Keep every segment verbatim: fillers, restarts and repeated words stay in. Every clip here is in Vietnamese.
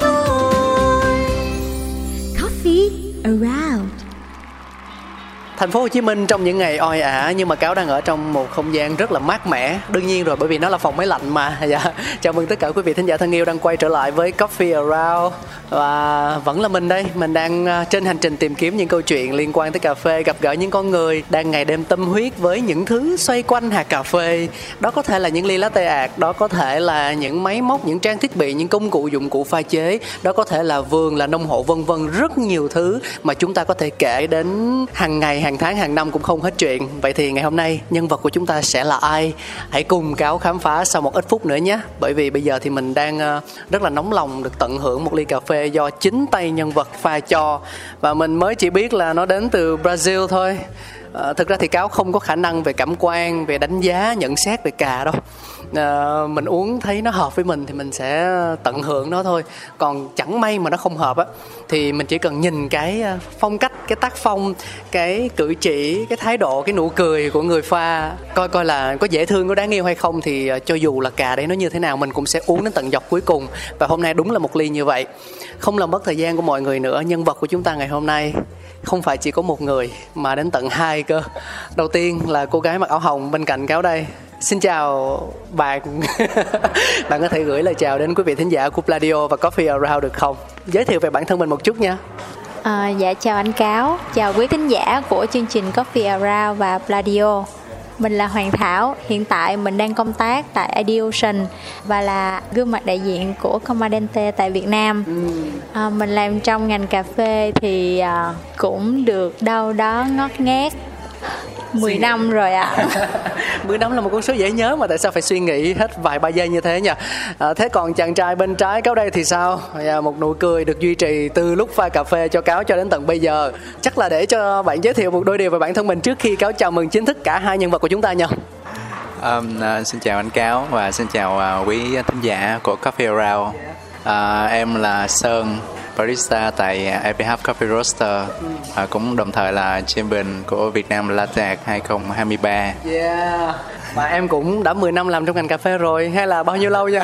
thôi. Coffee Around. Thành phố Hồ Chí Minh trong những ngày oi ả nhưng mà Cáo đang ở trong một không gian rất là mát mẻ. Đương nhiên rồi, bởi vì nó là phòng máy lạnh mà. Dạ. Chào mừng tất cả quý vị thính giả thân yêu đang quay trở lại với Coffee Around. Và vẫn là mình đây, mình đang trên hành trình tìm kiếm những câu chuyện liên quan tới cà phê, gặp gỡ những con người đang ngày đêm tâm huyết với những thứ xoay quanh hạt cà phê. Đó có thể là những ly latte art, đó có thể là những máy móc, những trang thiết bị, những công cụ, dụng cụ pha chế, đó có thể là vườn, là nông hộ, vân vân, rất nhiều thứ mà chúng ta có thể kể đến hàng ngày, hàng tháng, hàng năm cũng không hết chuyện. Vậy thì ngày hôm nay nhân vật của chúng ta sẽ là ai? Hãy cùng Cáo khám phá sau một ít phút nữa nhé. Bởi vì bây giờ thì mình đang rất là nóng lòng được tận hưởng một ly cà phê do chính tay nhân vật pha cho. Và mình mới chỉ biết là nó đến từ Brazil thôi. À, thực ra thì Cáo không có khả năng về cảm quan, về đánh giá, nhận xét về cà đâu. À, mình uống thấy nó hợp với mình thì mình sẽ tận hưởng nó thôi. Còn chẳng may mà nó không hợp á, thì mình chỉ cần nhìn cái phong cách, cái tác phong, cái cử chỉ, cái thái độ, cái nụ cười của người pha, coi coi là có dễ thương, có đáng yêu hay không. Thì cho dù là cà đấy nó như thế nào, mình cũng sẽ uống đến tận giọt cuối cùng. Và hôm nay đúng là một ly như vậy. Không làm mất thời gian của mọi người nữa, nhân vật của chúng ta ngày hôm nay không phải chỉ có một người mà đến tận hai cơ. Đầu tiên là cô gái mặc áo hồng bên cạnh Cáo đây. Xin chào bạn. Bạn có thể gửi lời chào đến quý vị thính giả của Pladio và Coffee Around được không? Giới thiệu về bản thân mình một chút nha. À, dạ chào anh Cáo, chào quý thính giả của chương trình Coffee Around và Pladio. Mình là Hoàng Thảo, hiện tại mình đang công tác tại Adioson và là gương mặt đại diện của Comandante tại Việt Nam. À, mình làm trong ngành cà phê thì à, cũng được đâu đó ngót nghét mười năm rồi ạ. À. mười năm là một con số dễ nhớ mà tại sao phải suy nghĩ hết vài ba giây như thế nhỉ? À, thế còn chàng trai bên trái Cáo đây thì sao? À, một nụ cười được duy trì từ lúc pha cà phê cho Cáo cho đến tận bây giờ. Chắc là để cho bạn giới thiệu một đôi điều về bản thân mình trước khi Cáo chào mừng chính thức cả hai nhân vật của chúng ta nhỉ? À, xin chào anh Cáo và xin chào quý thính giả của Coffee Around. À, em là Sơn, barista tại e pê hát Coffee Roaster, à, cũng đồng thời là champion của Vietnam Latte Art hai không hai ba. Yeah. Và em cũng đã mười năm làm trong ngành cà phê rồi, hay là bao nhiêu lâu nha?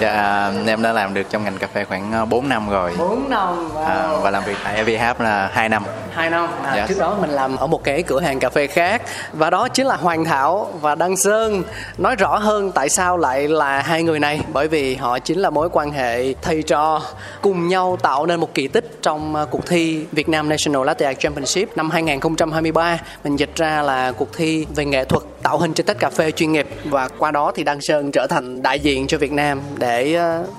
Dạ, em đã làm được trong ngành cà phê khoảng bốn năm rồi. bốn năm, wow. À, và làm việc tại Every Hub là hai năm. hai năm, à, yes. Trước đó mình làm ở một cái cửa hàng cà phê khác. Và đó chính là Hoàng Thảo và Đăng Sơn. Nói rõ hơn tại sao lại là hai người này, bởi vì họ chính là mối quan hệ thầy trò cùng nhau tạo nên một kỳ tích trong cuộc thi Vietnam National Latte Art Championship năm hai không hai ba. Mình dịch ra là cuộc thi về nghệ thuật tạo hình trên tách cà phê chuyên nghiệp, và qua đó thì Đăng Sơn trở thành đại diện cho Việt Nam để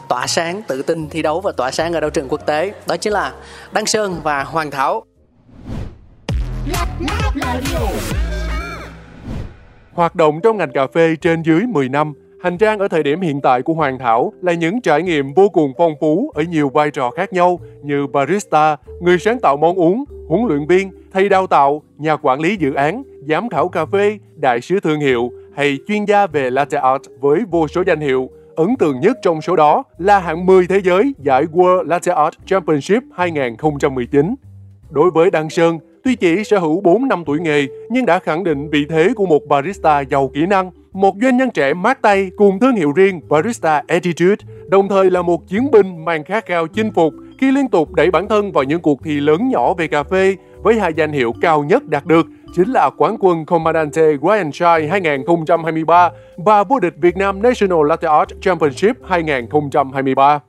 tỏa sáng, tự tin thi đấu và tỏa sáng ở đấu trường quốc tế. Đó chính là Đăng Sơn và Hoàng Thảo. Hoạt động trong ngành cà phê trên dưới mười năm, hành trang ở thời điểm hiện tại của Hoàng Thảo là những trải nghiệm vô cùng phong phú ở nhiều vai trò khác nhau như barista, người sáng tạo món uống, huấn luyện viên, thầy đào tạo, nhà quản lý dự án, giám khảo cà phê, đại sứ thương hiệu hay chuyên gia về latte art với vô số danh hiệu. Ấn tượng nhất trong số đó là hạng mười thế giới giải World Latte Art Championship hai không một chín. Đối với Đăng Sơn, tuy chỉ sở hữu bốn năm tuổi nghề nhưng đã khẳng định vị thế của một barista giàu kỹ năng, một doanh nhân trẻ mát tay cùng thương hiệu riêng Barista Attitude, đồng thời là một chiến binh mang khát khao chinh phục khi liên tục đẩy bản thân vào những cuộc thi lớn nhỏ về cà phê với hai danh hiệu cao nhất đạt được chính là quán quân Comandante Grind and Shine hai không hai ba và vô địch Vietnam National Latte Art Championship hai không hai ba.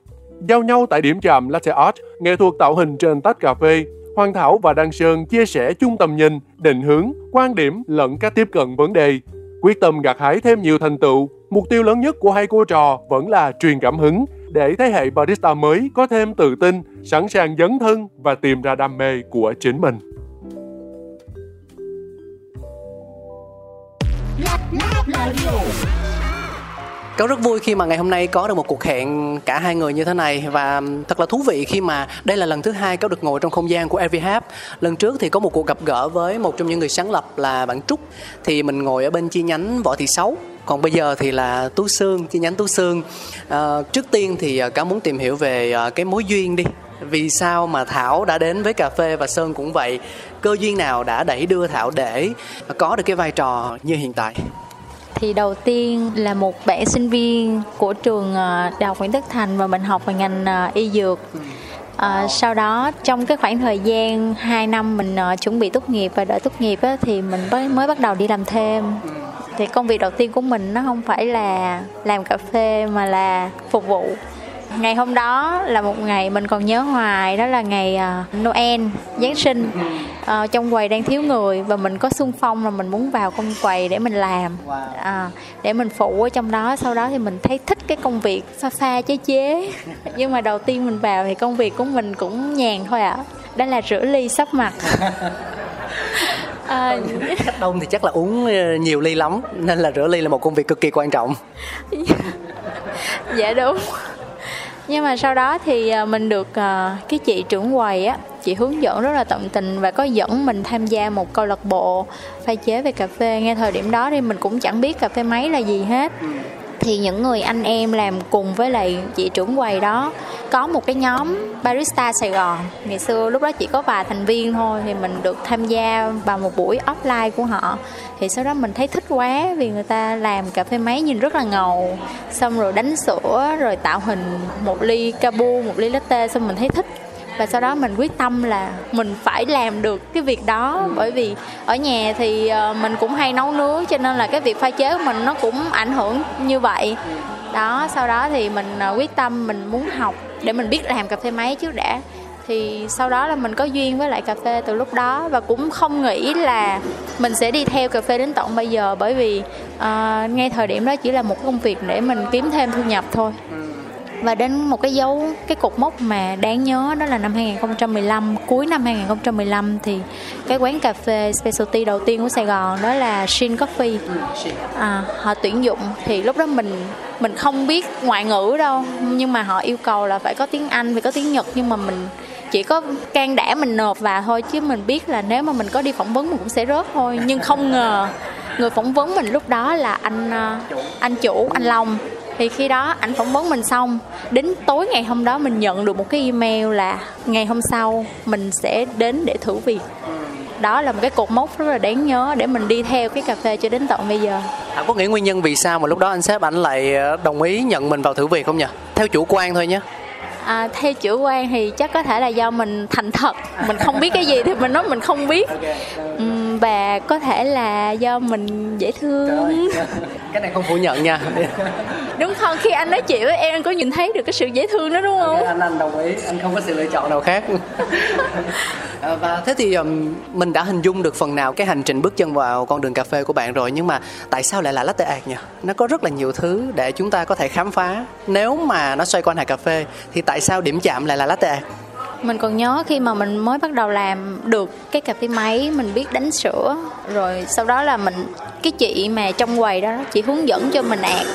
Giao nhau tại điểm chạm Latte Art, nghệ thuật tạo hình trên tách cà phê, Hoàng Thảo và Đăng Sơn chia sẻ chung tầm nhìn, định hướng, quan điểm lẫn cách tiếp cận vấn đề. Quyết tâm gặt hái thêm nhiều thành tựu, mục tiêu lớn nhất của hai cô trò vẫn là truyền cảm hứng để thế hệ barista mới có thêm tự tin, sẵn sàng dấn thân và tìm ra đam mê của chính mình. Cháu rất vui khi mà ngày hôm nay có được một cuộc hẹn cả hai người như thế này, và thật là thú vị khi mà đây là lần thứ hai cháu được ngồi trong không gian của Every Hub. Lần trước thì có một cuộc gặp gỡ với một trong những người sáng lập là bạn Trúc, thì mình ngồi ở bên chi nhánh Võ Thị Sáu. Còn bây giờ thì là Tú Sương, chi nhánh Tú Sương. À, trước tiên thì cháu muốn tìm hiểu về cái mối duyên đi. Vì sao mà Thảo đã đến với cà phê và Sơn cũng vậy? Cơ duyên nào đã đẩy đưa Thảo để có được cái vai trò như hiện tại? Thì đầu tiên là một bạn sinh viên của trường Đại học Nguyễn Tất Thành và mình học về ngành y dược. À, sau đó trong cái khoảng thời gian hai năm mình chuẩn bị tốt nghiệp và đợi tốt nghiệp á, thì mình mới, mới bắt đầu đi làm thêm. Thì công việc đầu tiên của mình nó không phải là làm cà phê mà là phục vụ. Ngày hôm đó là một ngày mình còn nhớ hoài, đó là ngày Noel, Giáng sinh. À, trong quầy đang thiếu người và mình có xung phong là mình muốn vào công quầy để mình làm, à, để mình phụ ở trong đó. Sau đó thì mình thấy thích cái công việc pha pha chế chế. Nhưng mà đầu tiên mình vào thì công việc của mình cũng nhàn thôi ạ. À. Đó là rửa ly sắp mặt. À, khách đông thì chắc là uống nhiều ly lắm, nên là rửa ly là một công việc cực kỳ quan trọng. Dạ đúng. Nhưng mà sau đó thì mình được cái chị trưởng quầy á, chị hướng dẫn rất là tận tình và có dẫn mình tham gia một câu lạc bộ pha chế về cà phê. Ngay thời điểm đó thì mình cũng chẳng biết cà phê máy là gì hết. Thì những người anh em làm cùng với lại chị trưởng quầy đó có một cái nhóm Barista Sài Gòn. Ngày xưa lúc đó chỉ có vài thành viên thôi, thì mình được tham gia vào một buổi offline của họ. Thì sau đó mình thấy thích quá vì người ta làm cà phê máy nhìn rất là ngầu, xong rồi đánh sữa, rồi tạo hình một ly cabu, một ly latte, xong mình thấy thích. Và sau đó mình quyết tâm là mình phải làm được cái việc đó, bởi vì ở nhà thì mình cũng hay nấu nướng, cho nên là cái việc pha chế của mình nó cũng ảnh hưởng như vậy. Đó, sau đó thì mình quyết tâm mình muốn học để mình biết làm cà phê máy trước đã. Thì sau đó là mình có duyên với lại cà phê từ lúc đó, và cũng không nghĩ là mình sẽ đi theo cà phê đến tận bây giờ, bởi vì uh, ngay thời điểm đó chỉ là một công việc để mình kiếm thêm thu nhập thôi. Và đến một cái dấu, cái cột mốc mà đáng nhớ đó là năm hai không một năm, cuối năm hai không một năm thì cái quán cà phê specialty đầu tiên của Sài Gòn đó là Shin Coffee. À, họ tuyển dụng thì lúc đó mình mình không biết ngoại ngữ đâu, nhưng mà họ yêu cầu là phải có tiếng Anh, phải có tiếng Nhật, nhưng mà mình chỉ có can đảm mình nộp vào thôi, chứ mình biết là nếu mà mình có đi phỏng vấn mình cũng sẽ rớt thôi. Nhưng không ngờ người phỏng vấn mình lúc đó là anh anh chủ, anh Long. Thì khi đó ảnh phỏng vấn mình xong, đến tối ngày hôm đó mình nhận được một cái email là ngày hôm sau mình sẽ đến để thử việc. Đó là một cái cột mốc rất là đáng nhớ để mình đi theo cái cà phê cho đến tận bây giờ. À, có nghĩa nguyên nhân vì sao mà lúc đó anh sếp ảnh lại đồng ý nhận mình vào thử việc không nhỉ? Theo chủ quan thôi nhé. À, theo chủ quan thì chắc có thể là do mình thành thật, mình không biết cái gì thì mình nói mình không biết. Uhm. Và có thể là do mình dễ thương. Cái này không phủ nhận nha. Đúng không? Khi anh nói chuyện với em, anh có nhìn thấy được cái sự dễ thương đó đúng không? Okay, anh, anh đồng ý, anh không có sự lựa chọn nào khác. À, và thế thì um, mình đã hình dung được phần nào cái hành trình bước chân vào con đường cà phê của bạn rồi. Nhưng mà tại sao lại là latte art nhỉ? Nó có rất là nhiều thứ để chúng ta có thể khám phá. Nếu mà nó xoay quanh hạt cà phê thì tại sao điểm chạm lại là latte art? Mình còn nhớ khi mà mình mới bắt đầu làm được cái cà phê máy, mình biết đánh sữa. Rồi sau đó là mình, cái chị mà trong quầy đó, chị hướng dẫn cho mình ạt.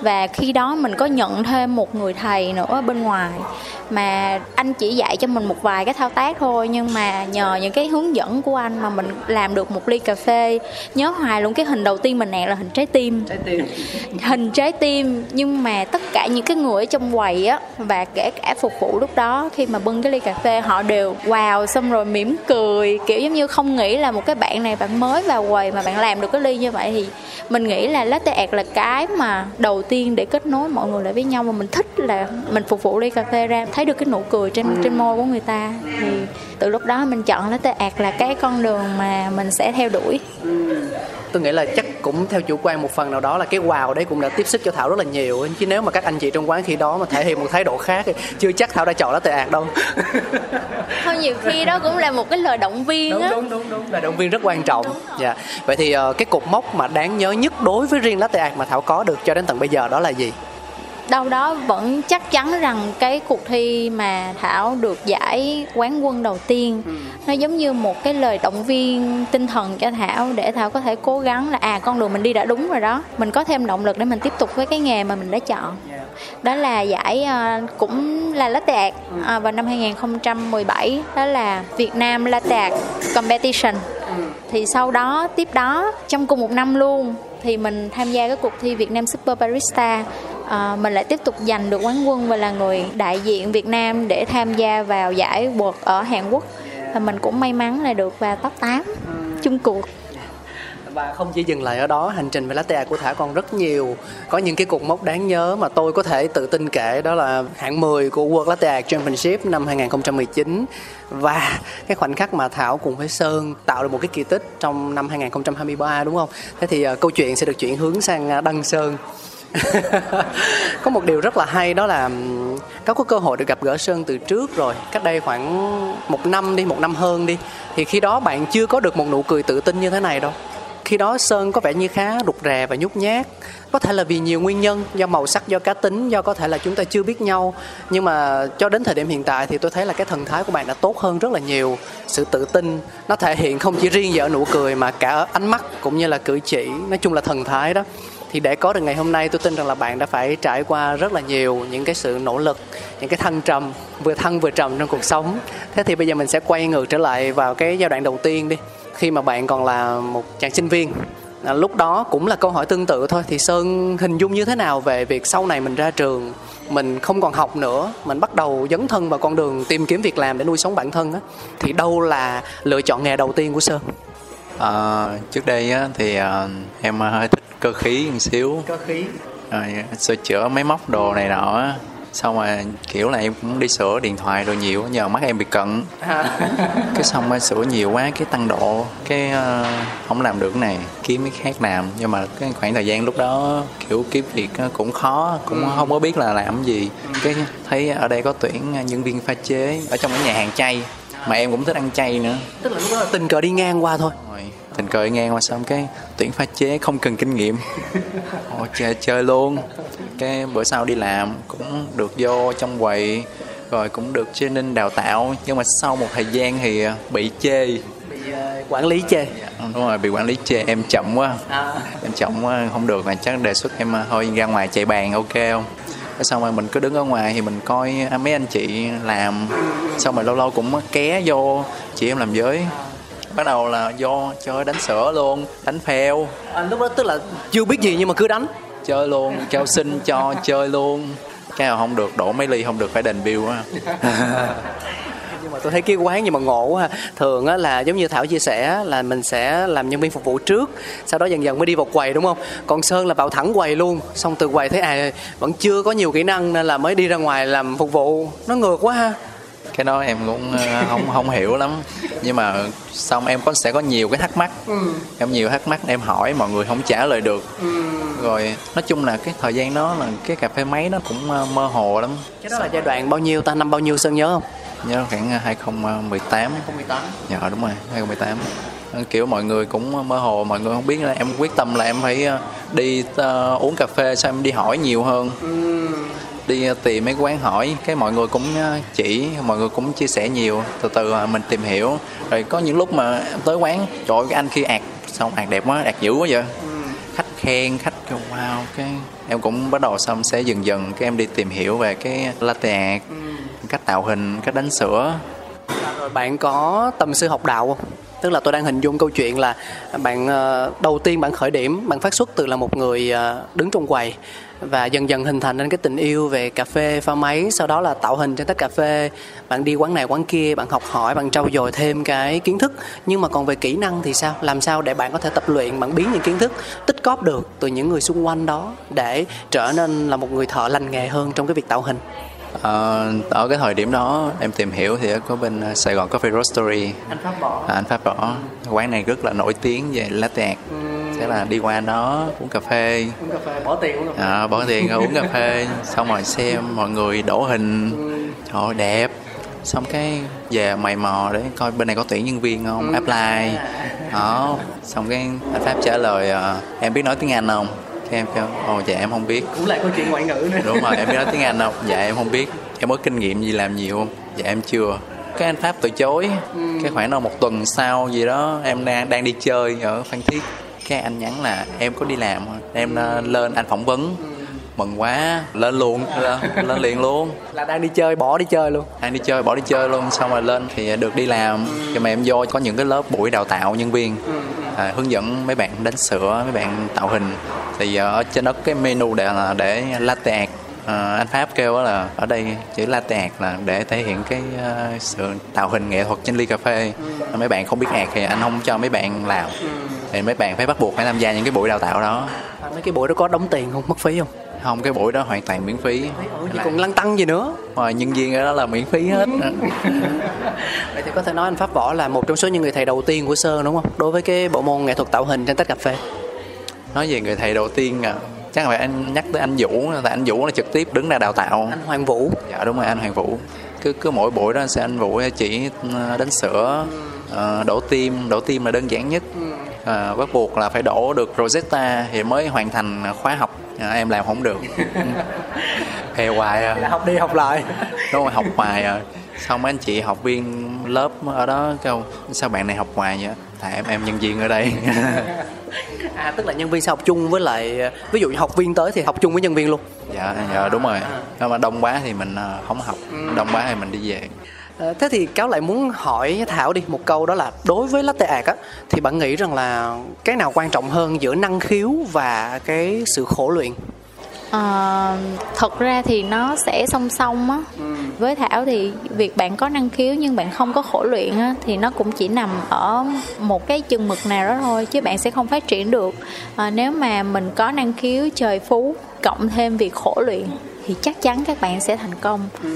Và khi đó mình có nhận thêm một người thầy nữa bên ngoài, mà anh chỉ dạy cho mình một vài cái thao tác thôi, nhưng mà nhờ những cái hướng dẫn của anh mà mình làm được một ly cà phê. Nhớ hoài luôn, cái hình đầu tiên mình ạt là hình trái tim. Trái tim. Hình trái tim. Nhưng mà tất cả những cái người ở trong quầy á, và kể cả phục vụ lúc đó, khi mà bưng cái ly cà phê họ đều wow, xong rồi mỉm cười, kiểu giống như không nghĩ là một cái bạn này, bạn mới vào quầy mà bạn làm được cái ly như vậy. Thì mình nghĩ là latte art là cái mà đầu tiên để kết nối mọi người lại với nhau, mà mình thích là mình phục vụ ly cà phê ra thấy được cái nụ cười trên trên môi của người ta. Thì từ lúc đó mình chọn latte art là cái con đường mà mình sẽ theo đuổi. Tôi nghĩ là chắc cũng theo chủ quan một phần nào đó là cái wow đấy cũng đã tiếp sức cho Thảo rất là nhiều, chứ nếu mà các anh chị trong quán khi đó mà thể hiện một thái độ khác thì chưa chắc Thảo đã chọn latte art đâu. Thôi nhiều khi đó cũng là một cái lời động viên. Đúng, đúng, đúng, đúng, lời động viên rất quan trọng. Dạ. Vậy thì uh, cái cột mốc mà đáng nhớ nhất đối với riêng Latte Art mà Thảo có được cho đến tận bây giờ đó là gì? Đâu đó vẫn chắc chắn rằng cái cuộc thi mà Thảo được giải quán quân đầu tiên, ừ. nó giống như một cái lời động viên tinh thần cho Thảo, để Thảo có thể cố gắng là à, con đường mình đi đã đúng rồi đó, mình có thêm động lực để mình tiếp tục với cái nghề mà mình đã chọn. Đó là giải uh, cũng là Latte Art uh, vào năm hai không một bảy, đó là Vietnam Latte Art Competition. Ừ. Thì sau đó, tiếp đó, trong cùng một năm luôn thì mình tham gia cái cuộc thi Vietnam Super Barista. À, mình lại tiếp tục giành được quán quân và là người đại diện Việt Nam để tham gia vào giải World ở Hàn Quốc. Và mình cũng may mắn là được vào top tám chung cuộc. Và không chỉ dừng lại ở đó, hành trình về Latte Art của Thảo còn rất nhiều. Có những cái cột mốc đáng nhớ mà tôi có thể tự tin kể, đó là hạng mười của World Latte Art Championship năm hai không một chín. Và cái khoảnh khắc mà Thảo cùng với Sơn tạo được một cái kỳ tích trong năm hai không hai ba, đúng không? Thế thì uh, câu chuyện sẽ được chuyển hướng sang Đăng Sơn. Có một điều rất là hay, đó là Thảo có cơ hội được gặp gỡ Sơn từ trước rồi, cách đây khoảng một năm đi, một năm hơn đi. Thì khi đó bạn chưa có được một nụ cười tự tin như thế này đâu. Khi đó Sơn có vẻ như khá rụt rè và nhút nhát. Có thể là vì nhiều nguyên nhân, do màu sắc, do cá tính, do có thể là chúng ta chưa biết nhau. Nhưng mà cho đến thời điểm hiện tại thì tôi thấy là cái thần thái của bạn đã tốt hơn rất là nhiều. Sự tự tin nó thể hiện không chỉ riêng về ở nụ cười mà cả ở ánh mắt cũng như là cử chỉ, nói chung là thần thái đó. Thì để có được ngày hôm nay, tôi tin rằng là bạn đã phải trải qua rất là nhiều những cái sự nỗ lực, những cái thăng trầm, vừa thăng vừa trầm trong cuộc sống. Thế thì bây giờ mình sẽ quay ngược trở lại vào cái giai đoạn đầu tiên đi, khi mà bạn còn là một chàng sinh viên. À, lúc đó cũng là câu hỏi tương tự thôi, thì Sơn hình dung như thế nào về việc sau này mình ra trường, mình không còn học nữa, mình bắt đầu dấn thân vào con đường tìm kiếm việc làm để nuôi sống bản thân á, thì đâu là lựa chọn nghề đầu tiên của Sơn? À, trước đây á, thì à, em hơi thích cơ khí một xíu, cơ khí rồi sửa chữa máy móc đồ này nọ, xong mà kiểu là em cũng đi sửa điện thoại đồ nhiều, nhờ mắt em bị cận à. Cái xong mà sửa nhiều quá cái tăng độ, cái uh, không làm được cái này kiếm cái khác làm. Nhưng mà cái khoảng thời gian lúc đó kiểu kiếm việc cũng khó, cũng ừ. không có biết là làm gì. Cái thấy ở đây có tuyển nhân viên pha chế ở trong cái nhà hàng chay, mà em cũng thích ăn chay nữa, tức là lúc đó là tình cờ đi ngang qua thôi. Tình cờ ngang qua xong cái tuyển pha chế không cần kinh nghiệm. Ôi trời, chơi luôn. Cái bữa sau đi làm cũng được vô trong quầy, rồi cũng được training đào tạo. Nhưng mà sau một thời gian thì bị chê, bị uh, quản lý chê. Đúng rồi, bị quản lý chê em chậm quá à. Em chậm quá, không được, mà chắc đề xuất em thôi ra ngoài chạy bàn ok không. Xong rồi mình cứ đứng ở ngoài thì mình coi mấy anh chị làm. Xong rồi lâu lâu cũng ké vô chị em làm với. Bắt đầu là do chơi đánh sữa luôn, đánh phèo à, lúc đó tức là chưa biết gì nhưng mà cứ đánh. Chơi luôn, kêu xin cho chơi luôn. Cái nào không được, đổ mấy ly không được phải đền bill á. Nhưng mà tôi thấy cái quán nhưng mà ngộ quá. Thường á là giống như Thảo chia sẻ là mình sẽ làm nhân viên phục vụ trước, sau đó dần dần mới đi vào quầy, đúng không? Còn Sơn là vào thẳng quầy luôn. Xong từ quầy thấy à vẫn chưa có nhiều kỹ năng nên là mới đi ra ngoài làm phục vụ. Nó ngược quá ha. Cái đó em cũng không không hiểu lắm, nhưng mà xong em có sẽ có nhiều cái thắc mắc, ừ. em nhiều thắc mắc em hỏi mọi người không trả lời được, ừ. rồi nói chung là cái thời gian đó là cái cà phê máy nó cũng mơ hồ lắm. Cái đó là giai đoạn bao nhiêu ta, năm bao nhiêu Sơn nhớ không? Nhớ khoảng hai không một tám. hai không một tám. Dạ đúng rồi, hai không một tám. Kiểu mọi người cũng mơ hồ, mọi người không biết, là em quyết tâm là em phải đi uh, uống cà phê, xong em đi hỏi nhiều hơn. Ừ. Đi tìm mấy quán hỏi, cái mọi người cũng chỉ, mọi người cũng chia sẻ nhiều, từ từ mình tìm hiểu. Rồi có những lúc mà tới quán, trời ơi, cái anh kia ạt, xong ạt đẹp quá, ạt dữ quá vậy. Ừ. Khách khen, khách kêu wow, cái em cũng bắt đầu xong sẽ dần dần cái em đi tìm hiểu về cái latte art, ừ. cách tạo hình, cách đánh sữa. Rồi bạn có tâm sư học đạo không? Tức là tôi đang hình dung câu chuyện là bạn đầu tiên bạn khởi điểm, bạn phát xuất từ là một người đứng trong quầy và dần dần hình thành nên cái tình yêu về cà phê pha máy, sau đó là tạo hình trên tách cà phê. Bạn đi quán này quán kia, bạn học hỏi, bạn trau dồi thêm cái kiến thức. Nhưng mà còn về kỹ năng thì sao? Làm sao để bạn có thể tập luyện, bạn biến những kiến thức tích cóp được từ những người xung quanh đó để trở nên là một người thợ lành nghề hơn trong cái việc tạo hình? Ờ, ở cái thời điểm đó em tìm hiểu thì có bên Sài Gòn Coffee Roastery, anh Pháp Võ, à, anh Pháp Võ. Quán này rất là nổi tiếng về latte art. Ừ. Sẽ là đi qua đó uống cà phê, uống cà phê bỏ tiền uống cà phê, à, bỏ tiền uống cà phê, xong rồi xem mọi người đổ hình, trời ơi đẹp, xong cái về mày mò để coi bên này có tuyển nhân viên không, apply đó. Xong cái anh Pháp trả lời em biết nói tiếng Anh không? Cái em kêu ồ dạ em không biết. Cũng lại câu chuyện ngoại ngữ nữa. Đúng rồi, em biết nói tiếng Anh không? Dạ em không biết. Em có kinh nghiệm gì làm nhiều không? Dạ em chưa. Cái anh Pháp từ chối. ừ. Cái khoảng đâu một tuần sau gì đó em đang đang đi chơi ở Phan Thiết, cái anh nhắn là em có đi làm không, em ừ. lên anh phỏng vấn. ừ. Mừng quá, lên luôn, lên, lên liền luôn. Là đang đi chơi, bỏ đi chơi luôn. Đang đi chơi, bỏ đi chơi luôn, xong rồi lên thì được đi làm. Khi mà em vô có những cái lớp buổi đào tạo nhân viên, à, hướng dẫn mấy bạn đánh sữa, mấy bạn tạo hình. Thì ở trên đó cái menu để là để Latte Art. À, anh Pháp kêu là ở đây chữ Latte Art là để thể hiện cái uh, sự tạo hình nghệ thuật trên ly cà phê. Mấy bạn không biết art thì anh không cho mấy bạn làm. Thì mấy bạn phải bắt buộc phải tham gia những cái buổi đào tạo đó. À, mấy cái buổi đó có đóng tiền không, mất phí không? Không, cái buổi đó hoàn toàn miễn phí. Là... còn lăn tăng gì nữa. Rồi, nhân viên ở đó là miễn phí hết. Vậy thì có thể nói anh Pháp Võ là một trong số những người thầy đầu tiên của Sơn đúng không? Đối với cái bộ môn nghệ thuật tạo hình trên tách cà phê. Nói về người thầy đầu tiên à, chắc là phải anh nhắc tới anh Vũ. Tại anh Vũ là trực tiếp đứng ra đào tạo. Anh Hoàng Vũ. Dạ đúng rồi, anh Hoàng Vũ. Cứ cứ mỗi buổi đó sẽ anh Vũ chỉ đánh sữa, đổ tim. Đổ tim là đơn giản nhất. À, bắt buộc là phải đổ được Rosetta thì mới hoàn thành khóa học. À, em làm không được. Hề hoài à. Là học đi học lại. Đúng rồi, học hoài à. Xong anh chị học viên lớp ở đó kêu sao bạn này học hoài vậy? Tại em em nhân viên ở đây. À, tức là nhân viên sẽ học chung với lại, ví dụ như học viên tới thì học chung với nhân viên luôn. Dạ, dạ đúng rồi. Nhưng mà đông quá thì mình không học, đông quá thì mình đi về. Thế thì Cáo lại muốn hỏi Thảo đi một câu, đó là đối với Latte Art á, thì bạn nghĩ rằng là cái nào quan trọng hơn giữa năng khiếu và cái sự khổ luyện? À, thật ra thì nó sẽ song song á. ừ. Với Thảo thì việc bạn có năng khiếu nhưng bạn không có khổ luyện á, thì nó cũng chỉ nằm ở một cái chừng mực nào đó thôi, chứ bạn sẽ không phát triển được. À, nếu mà mình có năng khiếu trời phú cộng thêm việc khổ luyện thì chắc chắn các bạn sẽ thành công. ừ.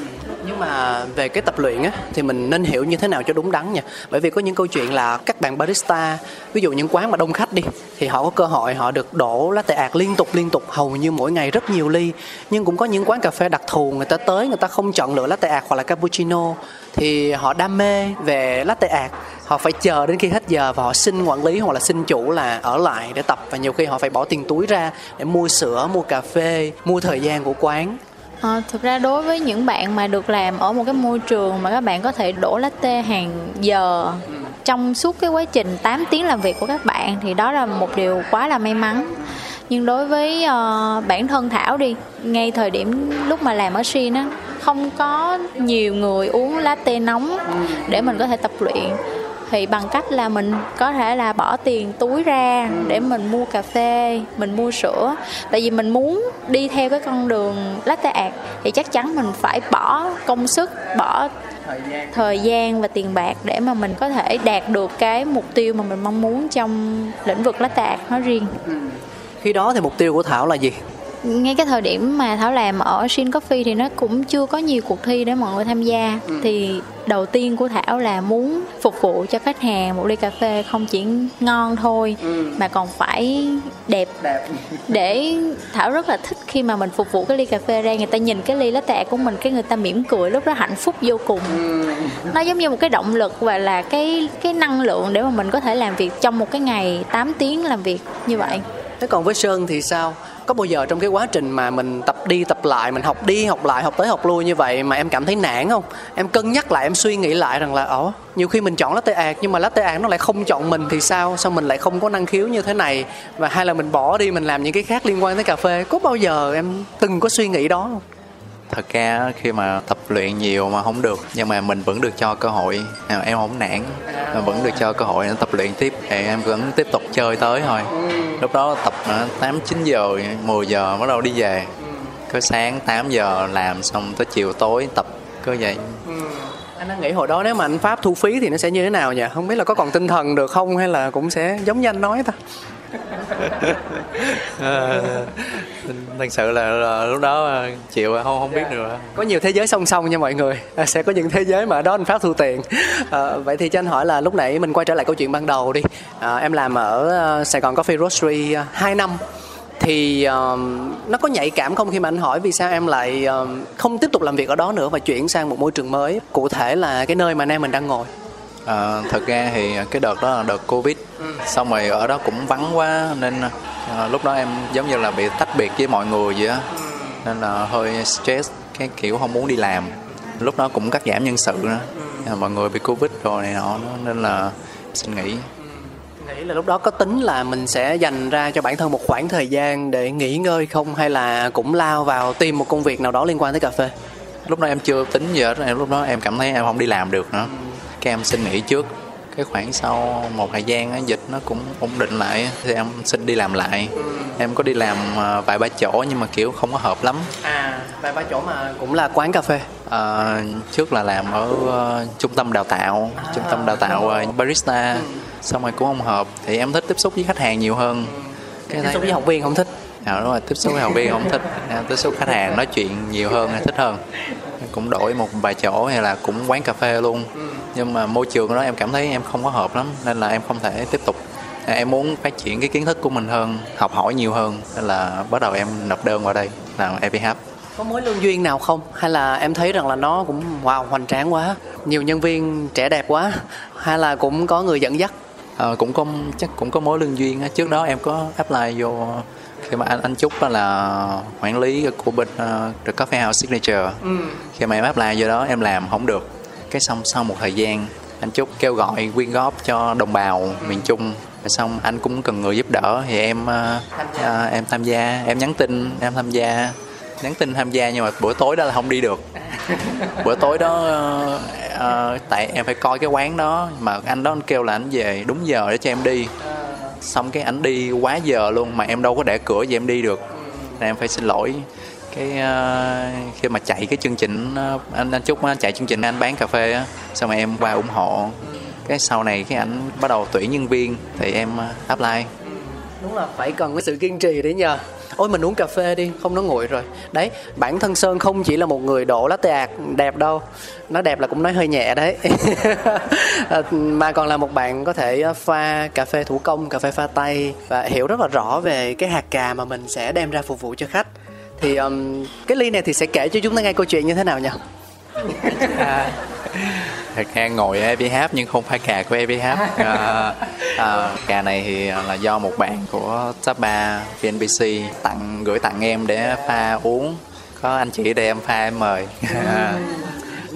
Nhưng mà về cái tập luyện á, thì mình nên hiểu như thế nào cho đúng đắn nha. Bởi vì có những câu chuyện là các bạn barista, ví dụ những quán mà đông khách đi, thì họ có cơ hội họ được đổ Latte Art liên tục liên tục hầu như mỗi ngày rất nhiều ly. Nhưng cũng có những quán cà phê đặc thù, người ta tới người ta không chọn lựa Latte Art hoặc là cappuccino, thì họ đam mê về Latte Art, họ phải chờ đến khi hết giờ và họ xin quản lý hoặc là xin chủ là ở lại để tập. Và nhiều khi họ phải bỏ tiền túi ra để mua sữa, mua cà phê, mua thời gian của quán. À, thực ra đối với những bạn mà được làm ở một cái môi trường mà các bạn có thể đổ latte hàng giờ trong suốt cái quá trình tám tiếng làm việc của các bạn, thì đó là một điều quá là may mắn. Nhưng đối với uh, bản thân Thảo đi, ngay thời điểm lúc mà làm ở Shin á, không có nhiều người uống latte nóng để mình có thể tập luyện. Thì bằng cách là mình có thể là bỏ tiền túi ra để mình mua cà phê, mình mua sữa. Tại vì mình muốn đi theo cái con đường Latte Art thì chắc chắn mình phải bỏ công sức, bỏ thời gian, thời gian và tiền bạc để mà mình có thể đạt được cái mục tiêu mà mình mong muốn trong lĩnh vực Latte Art nói riêng. Khi đó thì mục tiêu của Thảo là gì? Ngay cái thời điểm mà Thảo làm ở Shin Coffee thì nó cũng chưa có nhiều cuộc thi để mọi người tham gia. ừ. Thì đầu tiên của Thảo là muốn phục vụ cho khách hàng một ly cà phê không chỉ ngon thôi, ừ. mà còn phải đẹp. đẹp Để Thảo rất là thích khi mà mình phục vụ cái ly cà phê ra, người ta nhìn cái ly latte của mình, cái người ta mỉm cười, lúc đó hạnh phúc vô cùng. ừ. Nó giống như một cái động lực và là cái, cái năng lượng để mà mình có thể làm việc trong một cái ngày tám tiếng làm việc như vậy. Thế còn với Sơn thì sao? Có bao giờ trong cái quá trình mà mình tập đi tập lại, mình học đi học lại, học tới học lui như vậy mà em cảm thấy nản không? Em cân nhắc lại, em suy nghĩ lại rằng là ồ, nhiều khi mình chọn Latte Art nhưng mà Latte Art nó lại không chọn mình thì sao? Sao mình lại không có năng khiếu như thế này? Và hay là mình bỏ đi, mình làm những cái khác liên quan tới cà phê. Có bao giờ em từng có suy nghĩ đó không? Thật ra khi mà tập luyện nhiều mà không được, nhưng mà mình vẫn được cho cơ hội, em không nản, mà vẫn được cho cơ hội để tập luyện tiếp, thì em vẫn tiếp tục chơi tới thôi. Lúc đó tập tám, chín giờ, mười giờ bắt đầu đi về. Cứ sáng tám giờ làm xong tới chiều tối tập, cứ vậy. Anh đang nghĩ hồi đó nếu mà anh Pháp thu phí thì nó sẽ như thế nào nhỉ? Không biết là có còn tinh thần được không hay là cũng sẽ giống như anh nói ta. À, thật sự là, là lúc đó chịu không không biết được. Có nhiều thế giới song song nha mọi người, à, sẽ có những thế giới mà ở đó anh Pháp thu tiền. À, vậy thì cho anh hỏi là lúc nãy mình quay trở lại câu chuyện ban đầu đi. À, em làm ở Sài Gòn Coffee Roastery hai năm. thì uh, nó có nhạy cảm không khi mà anh hỏi vì sao em lại uh, không tiếp tục làm việc ở đó nữa và chuyển sang một môi trường mới, cụ thể là cái nơi mà anh em mình đang ngồi? À, thật ra thì cái đợt đó là đợt Covid, xong rồi ở đó cũng vắng quá nên à, lúc đó em giống như là bị tách biệt với mọi người vậy á, nên là hơi stress, cái kiểu không muốn đi làm. Lúc đó cũng cắt giảm nhân sự nữa, à, mọi người bị Covid rồi này nọ nên là xin nghỉ. Nghĩ là lúc đó có tính là mình sẽ dành ra cho bản thân một khoảng thời gian để nghỉ ngơi không, hay là cũng lao vào tìm một công việc nào đó liên quan tới cà phê? Lúc đó em chưa tính gì hết, lúc đó em cảm thấy em không đi làm được nữa, các em xin nghỉ trước. Cái khoảng sau một thời gian dịch nó cũng ổn định lại thì em xin đi làm lại. ừ. Em có đi làm vài ba chỗ nhưng mà kiểu không có hợp lắm. À, vài ba chỗ mà cũng là quán cà phê? À, trước là làm ở uh, trung tâm đào tạo, à, trung tâm đào tạo uh, barista. ừ. Xong rồi cũng không hợp, thì em thích tiếp xúc với khách hàng nhiều hơn. ừ. Cái tiếp xúc với học viên không thích? À, đúng rồi, tiếp xúc với học viên không thích, à, tiếp xúc khách hàng nói chuyện nhiều hơn, thích hơn. Cũng đổi một vài chỗ hay là cũng quán cà phê luôn. ừ. Nhưng mà môi trường đó em cảm thấy em không có hợp lắm nên là em không thể tiếp tục. Em muốn phát triển cái kiến thức của mình hơn, học hỏi nhiều hơn nên là bắt đầu em nộp đơn vào đây làm e pê hát. Có mối lương duyên nào không? Hay là em thấy rằng là nó cũng wow, hoành tráng quá, nhiều nhân viên trẻ đẹp quá, hay là cũng có người dẫn dắt? À, cũng có, chắc cũng có mối lương duyên. Trước đó em có apply vô khi mà anh anh Chúc đó là quản lý của bên The Coffee House Signature. ừ. Khi mà em apply vô đó em làm không được, cái xong sau một thời gian anh Chúc kêu gọi quyên góp cho đồng bào ừ. miền Trung, xong anh cũng cần người giúp đỡ thì em à, em tham gia, em nhắn tin em tham gia nhắn tin tham gia nhưng mà buổi tối đó là không đi được. Buổi tối đó à, tại em phải coi cái quán đó mà anh đó anh kêu là anh về đúng giờ để cho em đi, xong cái anh đi quá giờ luôn mà em đâu có để cửa gì em đi được nên em phải xin lỗi. Cái uh, khi mà chạy cái chương trình uh, anh anh Chúc uh, chạy chương trình anh bán cà phê á, uh, xong rồi em qua ủng hộ. Cái sau này cái ảnh bắt đầu tuyển nhân viên thì em uh, apply. Đúng là phải cần cái sự kiên trì đấy nhờ. Ôi mình uống cà phê đi, không nó nguội rồi. Đấy, bản thân Sơn không chỉ là một người đổ latte art đẹp đâu. Nó đẹp là cũng nói hơi nhẹ đấy. Mà còn là một bạn có thể pha cà phê thủ công, cà phê pha tay, và hiểu rất là rõ về cái hạt cà mà mình sẽ đem ra phục vụ cho khách. Thì um, cái ly này thì sẽ kể cho chúng ta nghe câu chuyện như thế nào nhỉ? À, thật ra ngồi ở e pê hát nhưng không phải cà của e pê hát. à, à, Cà này thì là do một bạn của Sapa vê en pê xê tặng, gửi tặng em để pha uống. Có anh chị đây em pha em mời. à.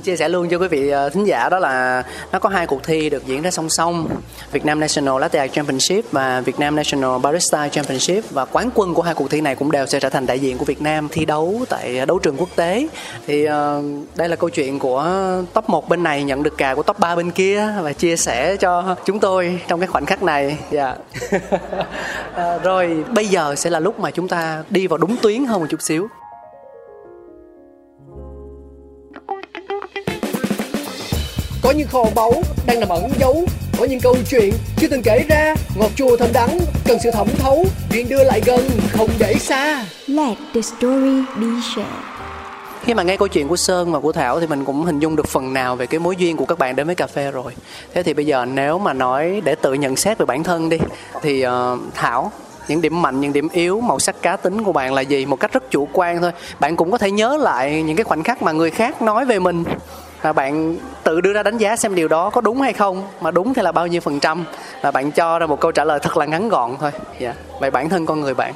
Chia sẻ luôn cho quý vị thính giả đó là nó có hai cuộc thi được diễn ra song song: Vietnam National Latte Art Championship và Vietnam National Barista Championship. Và quán quân của hai cuộc thi này cũng đều sẽ trở thành đại diện của Việt Nam thi đấu tại đấu trường quốc tế. Thì uh, đây là câu chuyện của top một bên này nhận được cà của top ba bên kia và chia sẻ cho chúng tôi trong cái khoảnh khắc này. yeah. uh, Rồi bây giờ sẽ là lúc mà chúng ta đi vào đúng tuyến hơn một chút xíu. Có những kho báu đang nằm ẩn giấu, có những câu chuyện chưa từng kể ra, ngọt chua thơm đắng, cần sự thẩm thấu, chuyện đưa lại gần, không để xa. Let the story be shared. Khi mà nghe câu chuyện của Sơn và của Thảo thì mình cũng hình dung được phần nào về cái mối duyên của các bạn đến với cà phê rồi. Thế thì bây giờ nếu mà nói để tự nhận xét về bản thân đi, thì uh, Thảo, những điểm mạnh, những điểm yếu, màu sắc cá tính của bạn là gì? Một cách rất chủ quan thôi. Bạn cũng có thể nhớ lại những cái khoảnh khắc mà người khác nói về mình. Và bạn tự đưa ra đánh giá xem điều đó có đúng hay không, mà đúng thì là bao nhiêu phần trăm, và bạn cho ra một câu trả lời thật là ngắn gọn thôi. yeah. Vậy bản thân con người bạn?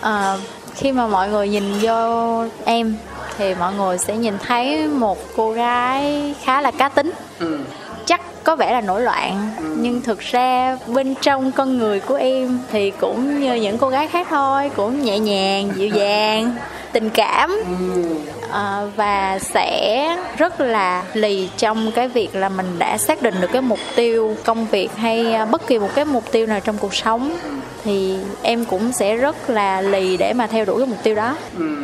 À, khi mà mọi người nhìn vô em thì mọi người sẽ nhìn thấy một cô gái khá là cá tính. ừ. Chắc có vẻ là nổi loạn, ừ. nhưng thực ra bên trong con người của em thì cũng như những cô gái khác thôi, cũng nhẹ nhàng, dịu dàng, tình cảm. ừ. À, và sẽ rất là lì trong cái việc là mình đã xác định được cái mục tiêu công việc hay bất kỳ một cái mục tiêu nào trong cuộc sống thì em cũng sẽ rất là lì để mà theo đuổi cái mục tiêu đó. ừ.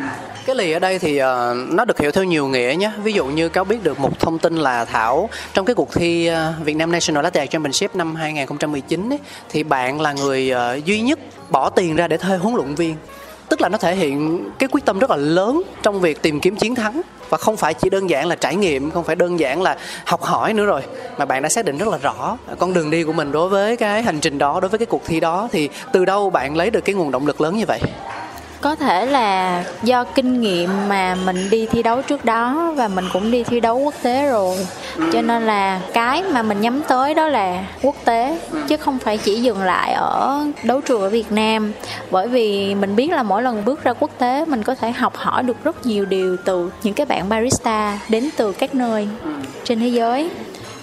Cái lì ở đây thì uh, nó được hiểu theo nhiều nghĩa nhé. Ví dụ như Cáo biết được một thông tin là Thảo, trong cái cuộc thi uh, Vietnam National Latte Art Championship năm hai không một chín ấy, thì bạn là người uh, duy nhất bỏ tiền ra để thuê huấn luyện viên. Tức là nó thể hiện cái quyết tâm rất là lớn trong việc tìm kiếm chiến thắng. Và không phải chỉ đơn giản là trải nghiệm, không phải đơn giản là học hỏi nữa rồi, mà bạn đã xác định rất là rõ con đường đi của mình đối với cái hành trình đó, đối với cái cuộc thi đó. Thì từ đâu bạn lấy được cái nguồn động lực lớn như vậy? Có thể là do kinh nghiệm mà mình đi thi đấu trước đó, và mình cũng đi thi đấu quốc tế rồi, cho nên là cái mà mình nhắm tới đó là quốc tế, chứ không phải chỉ dừng lại ở đấu trường ở Việt Nam. Bởi vì mình biết là mỗi lần bước ra quốc tế, mình có thể học hỏi được rất nhiều điều từ những cái bạn barista đến từ các nơi trên thế giới.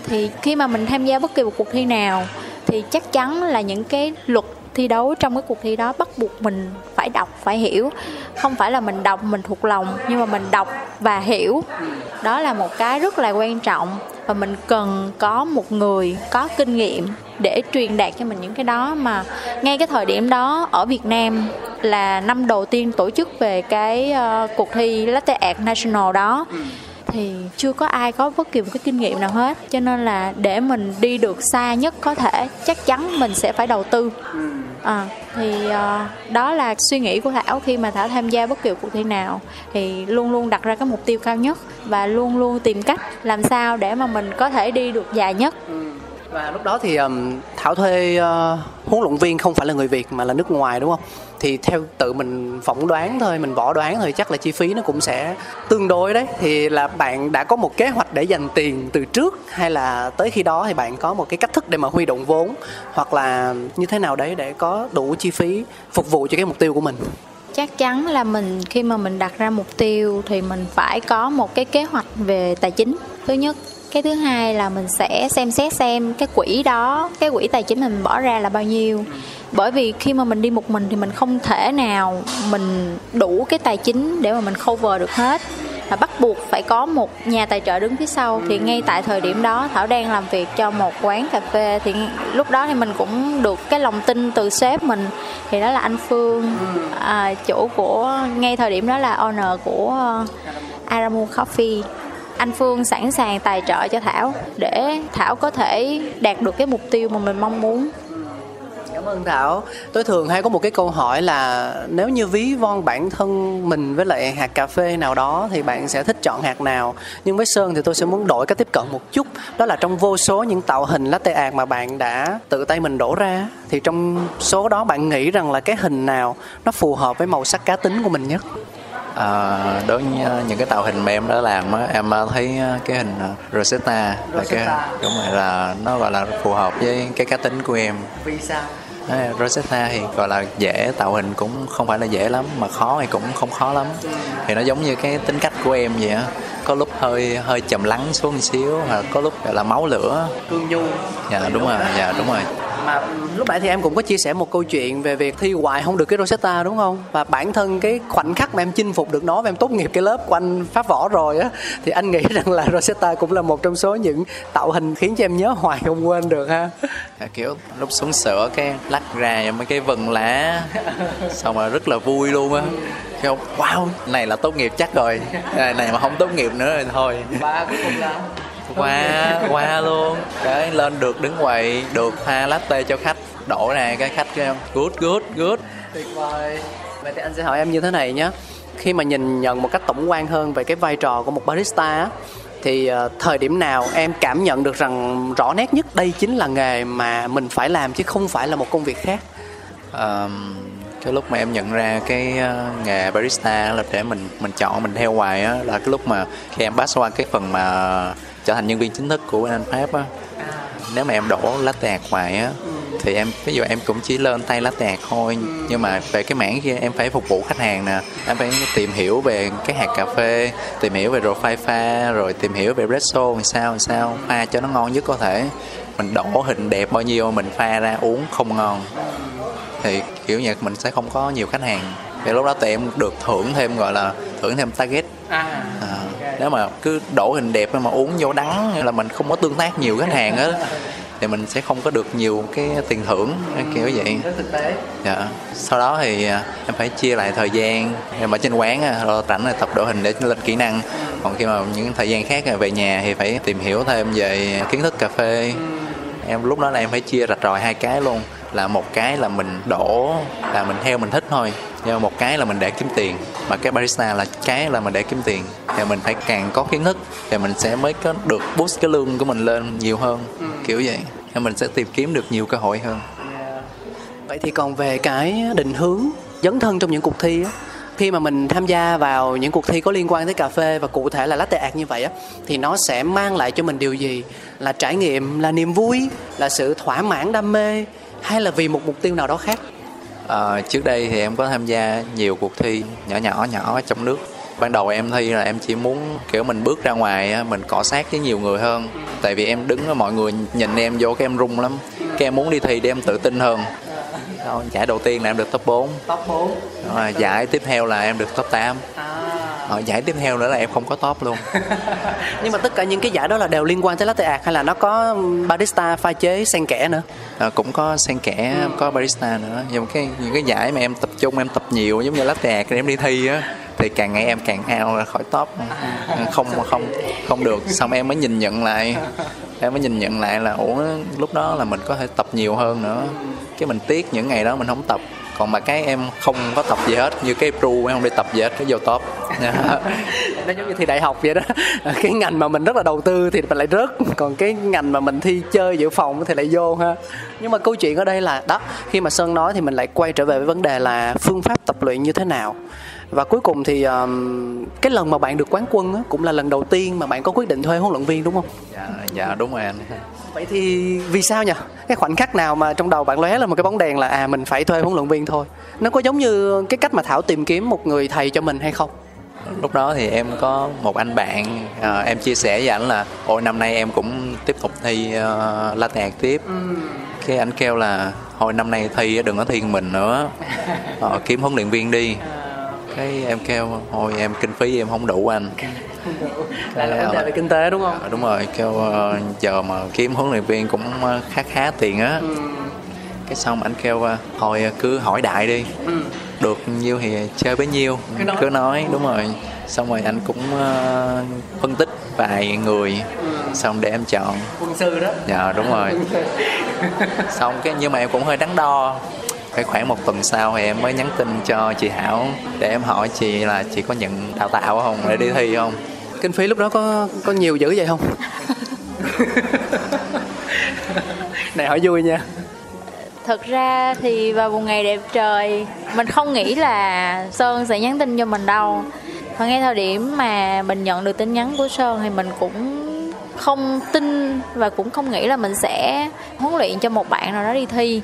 Thì khi mà mình tham gia bất kỳ một cuộc thi nào thì chắc chắn là những cái luật thi đấu trong cái cuộc thi đó bắt buộc mình phải đọc, phải hiểu. Không phải là mình đọc mình thuộc lòng, nhưng mà mình đọc và hiểu. Đó là một cái rất là quan trọng, và mình cần có một người có kinh nghiệm để truyền đạt cho mình những cái đó. Mà ngay cái thời điểm đó ở Việt Nam là năm đầu tiên tổ chức về cái uh, cuộc thi Latte Art National đó, thì chưa có ai có bất kỳ một cái kinh nghiệm nào hết. Cho nên là để mình đi được xa nhất có thể, chắc chắn mình sẽ phải đầu tư. À, thì uh, đó là suy nghĩ của Thảo khi mà Thảo tham gia bất kỳ cuộc thi nào, thì luôn luôn đặt ra cái mục tiêu cao nhất và luôn luôn tìm cách làm sao để mà mình có thể đi được dài nhất. Và lúc đó thì um, Thảo thuê uh, huấn luyện viên không phải là người Việt mà là nước ngoài, đúng không? Thì theo tự mình phỏng đoán thôi, mình bỏ đoán thôi, chắc là chi phí nó cũng sẽ tương đối đấy. Thì là bạn đã có một kế hoạch để dành tiền từ trước, hay là tới khi đó thì bạn có một cái cách thức để mà huy động vốn, hoặc là như thế nào đấy để có đủ chi phí phục vụ cho cái mục tiêu của mình? Chắc chắn là mình khi mà mình đặt ra mục tiêu thì mình phải có một cái kế hoạch về tài chính thứ nhất. Cái thứ hai là mình sẽ xem xét xem cái quỹ đó, cái quỹ tài chính mình bỏ ra là bao nhiêu. Bởi vì khi mà mình đi một mình thì mình không thể nào mình đủ cái tài chính để mà mình cover được hết, mà bắt buộc phải có một nhà tài trợ đứng phía sau. Thì ngay tại thời điểm đó Thảo đang làm việc cho một quán cà phê, thì lúc đó thì mình cũng được cái lòng tin từ sếp mình, thì đó là anh Phương, à, chủ của, ngay thời điểm đó là owner của Aramu Coffee. Anh Phương sẵn sàng tài trợ cho Thảo để Thảo có thể đạt được cái mục tiêu mà mình mong muốn. Cảm ơn Thảo. Tôi thường hay có một cái câu hỏi là nếu như ví von bản thân mình với lại hạt cà phê nào đó thì bạn sẽ thích chọn hạt nào? Nhưng với Sơn thì tôi sẽ muốn đổi cách tiếp cận một chút. Đó là trong vô số những tạo hình latte art mà bạn đã tự tay mình đổ ra, thì trong số đó bạn nghĩ rằng là cái hình nào nó phù hợp với màu sắc cá tính của mình nhất? À, đối với những cái tạo hình mà em đã làm á, em thấy cái hình Rosetta, Rosetta. Là cái, đúng rồi, là nó gọi là phù hợp với cái cá tính của em. Vì sao? À, Rosetta thì gọi là dễ, tạo hình cũng không phải là dễ lắm, mà khó thì cũng không khó lắm. Thì nó giống như cái tính cách của em vậy á, có lúc hơi hơi trầm lắng xuống một xíu, hoặc có lúc gọi là máu lửa, cương nhu. Dạ đúng, đúng rồi, đó. Dạ đúng rồi. Mà lúc nãy thì em cũng có chia sẻ một câu chuyện về việc thi hoài không được cái Rosetta, đúng không? Và bản thân cái khoảnh khắc mà em chinh phục được nó và em tốt nghiệp cái lớp của anh Pháp Võ rồi á, thì anh nghĩ rằng là Rosetta cũng là một trong số những tạo hình khiến cho em nhớ hoài không quên được ha. À, kiểu lúc xuống sữa cái lắc ra mấy cái vần lá xong rồi rất là vui luôn á. Kiểu wow, này là tốt nghiệp chắc rồi, này, này mà không tốt nghiệp nữa rồi thôi. Ba cũng không làm. Qua, qua luôn. Cái lên được đứng quậy, được pha latte cho khách, đổ ra cái khách kêu good, good, good. Tuyệt vời. Vậy thì anh sẽ hỏi em như thế này nhé. Khi mà nhìn nhận một cách tổng quan hơn về cái vai trò của một barista, thì thời điểm nào em cảm nhận được rằng rõ nét nhất đây chính là nghề mà mình phải làm chứ không phải là một công việc khác? Ờ... Um... Cái lúc mà em nhận ra cái nghề barista là để mình mình chọn, mình theo hoài á, là cái lúc mà khi em pass qua cái phần mà trở thành nhân viên chính thức của bên anh Pháp á. Nếu mà em đổ latte art hoài á thì em, ví dụ em cũng chỉ lên tay latte art thôi, nhưng mà về cái mảng kia em phải phục vụ khách hàng nè, em phải tìm hiểu về cái hạt cà phê, tìm hiểu về profile pha, rồi tìm hiểu về espresso làm sao làm sao pha cho nó ngon nhất có thể. Mình đổ hình đẹp bao nhiêu mình pha ra uống không ngon thì kiểu như mình sẽ không có nhiều khách hàng. Thì lúc đó tụi em được thưởng thêm, gọi là thưởng thêm target. À, okay. Nếu mà cứ đổ hình đẹp mà uống vô đắng là mình không có tương tác nhiều khách hàng hết thì mình sẽ không có được nhiều cái tiền thưởng kiểu vậy. Dạ. Sau đó thì em phải chia lại thời gian, em ở trên quán rồi rảnh là tập đổ hình để lên kỹ năng. Còn khi mà những thời gian khác về nhà thì phải tìm hiểu thêm về kiến thức cà phê. Em lúc đó là em phải chia rạch ròi hai cái luôn, là một cái là mình đổ là mình theo mình thích thôi, nhưng một cái là mình để kiếm tiền. Mà cái barista là cái là mình để kiếm tiền, thì mình phải càng có kiến thức thì mình sẽ mới có được boost cái lương của mình lên nhiều hơn, ừ. kiểu vậy, thì mình sẽ tìm kiếm được nhiều cơ hội hơn. Yeah. Vậy thì còn về cái định hướng dấn thân trong những cuộc thi á, khi mà mình tham gia vào những cuộc thi có liên quan tới cà phê và cụ thể là latte art như vậy á, thì nó sẽ mang lại cho mình điều gì? Là trải nghiệm, là niềm vui, là sự thỏa mãn đam mê, hay là vì một mục tiêu nào đó khác? À, trước đây thì em có tham gia nhiều cuộc thi nhỏ nhỏ nhỏ ở trong nước. Ban đầu em thi là em chỉ muốn kiểu mình bước ra ngoài, mình cọ sát với nhiều người hơn. Tại vì em đứng với mọi người nhìn em vô cái em run lắm. Cái em muốn đi thi để em tự tin hơn. Đó, giải đầu tiên là em được top bốn. Top bốn. Đó, giải tiếp theo là em được top tám. Đó, giải tiếp theo nữa là em không có top luôn. Nhưng mà tất cả những cái giải đó là đều liên quan tới latte art hay là nó có barista pha chế xen kẽ nữa? À, cũng có xen kẽ, ừ. có barista nữa. Nhưng cái những cái giải mà em tập trung, em tập nhiều giống như latte art em đi thi á, thì càng ngày em càng out khỏi top, không không không được. Xong em mới nhìn nhận lại, em mới nhìn nhận lại là ủa lúc đó là mình có thể tập nhiều hơn nữa. Cái mình tiếc những ngày đó mình không tập. Còn mà cái em không có tập gì hết, như cái pru em không đi tập gì hết, nó vô top. Nó giống như thi đại học vậy đó. Cái ngành mà mình rất là đầu tư thì mình lại rớt, còn cái ngành mà mình thi chơi dự phòng thì lại vô ha. Nhưng mà câu chuyện ở đây là đó, khi mà Sơn nói thì mình lại quay trở về với vấn đề là phương pháp tập luyện như thế nào. Và cuối cùng thì um, cái lần mà bạn được quán quân á, cũng là lần đầu tiên mà bạn có quyết định thuê huấn luyện viên đúng không? Dạ, dạ đúng rồi anh. Vậy thì vì sao nhỉ? Cái khoảnh khắc nào mà trong đầu bạn lóe lên một cái bóng đèn là à mình phải thuê huấn luyện viên thôi? Nó có giống như cái cách mà Thảo tìm kiếm một người thầy cho mình hay không? Lúc đó thì em có một anh bạn, à, em chia sẻ với ảnh là ôi năm nay em cũng tiếp tục thi uh, latte art tiếp. Ừ. Cái anh kêu là hồi năm nay thi đừng có thi mình nữa, ờ, kiếm huấn luyện viên đi. Cái em kêu hồi em kinh phí em không đủ anh. Lại là vấn đề về kinh tế đúng không? À, đúng rồi, kêu giờ mà kiếm huấn luyện viên cũng khá khá tiền á. Ừ. Cái xong anh kêu thôi cứ hỏi đại đi, ừ. được nhiêu thì chơi bấy nhiêu, cứ nói, cứ nói đúng rồi. Xong rồi anh cũng uh, phân tích vài người, ừ. xong để em chọn. Quân sư đó. Dạ đúng rồi. Xong cái nhưng mà em cũng hơi đắn đo. Phải khoảng một tuần sau thì em mới nhắn tin cho chị Hảo để em hỏi chị là chị có nhận đào tạo không để đi thi không. Kinh phí lúc đó có có nhiều dữ vậy không? Này hỏi vui nha. Thật ra thì vào một ngày đẹp trời, mình không nghĩ là Sơn sẽ nhắn tin cho mình đâu. Và ngay thời điểm mà mình nhận được tin nhắn của Sơn thì mình cũng không tin và cũng không nghĩ là mình sẽ huấn luyện cho một bạn nào đó đi thi.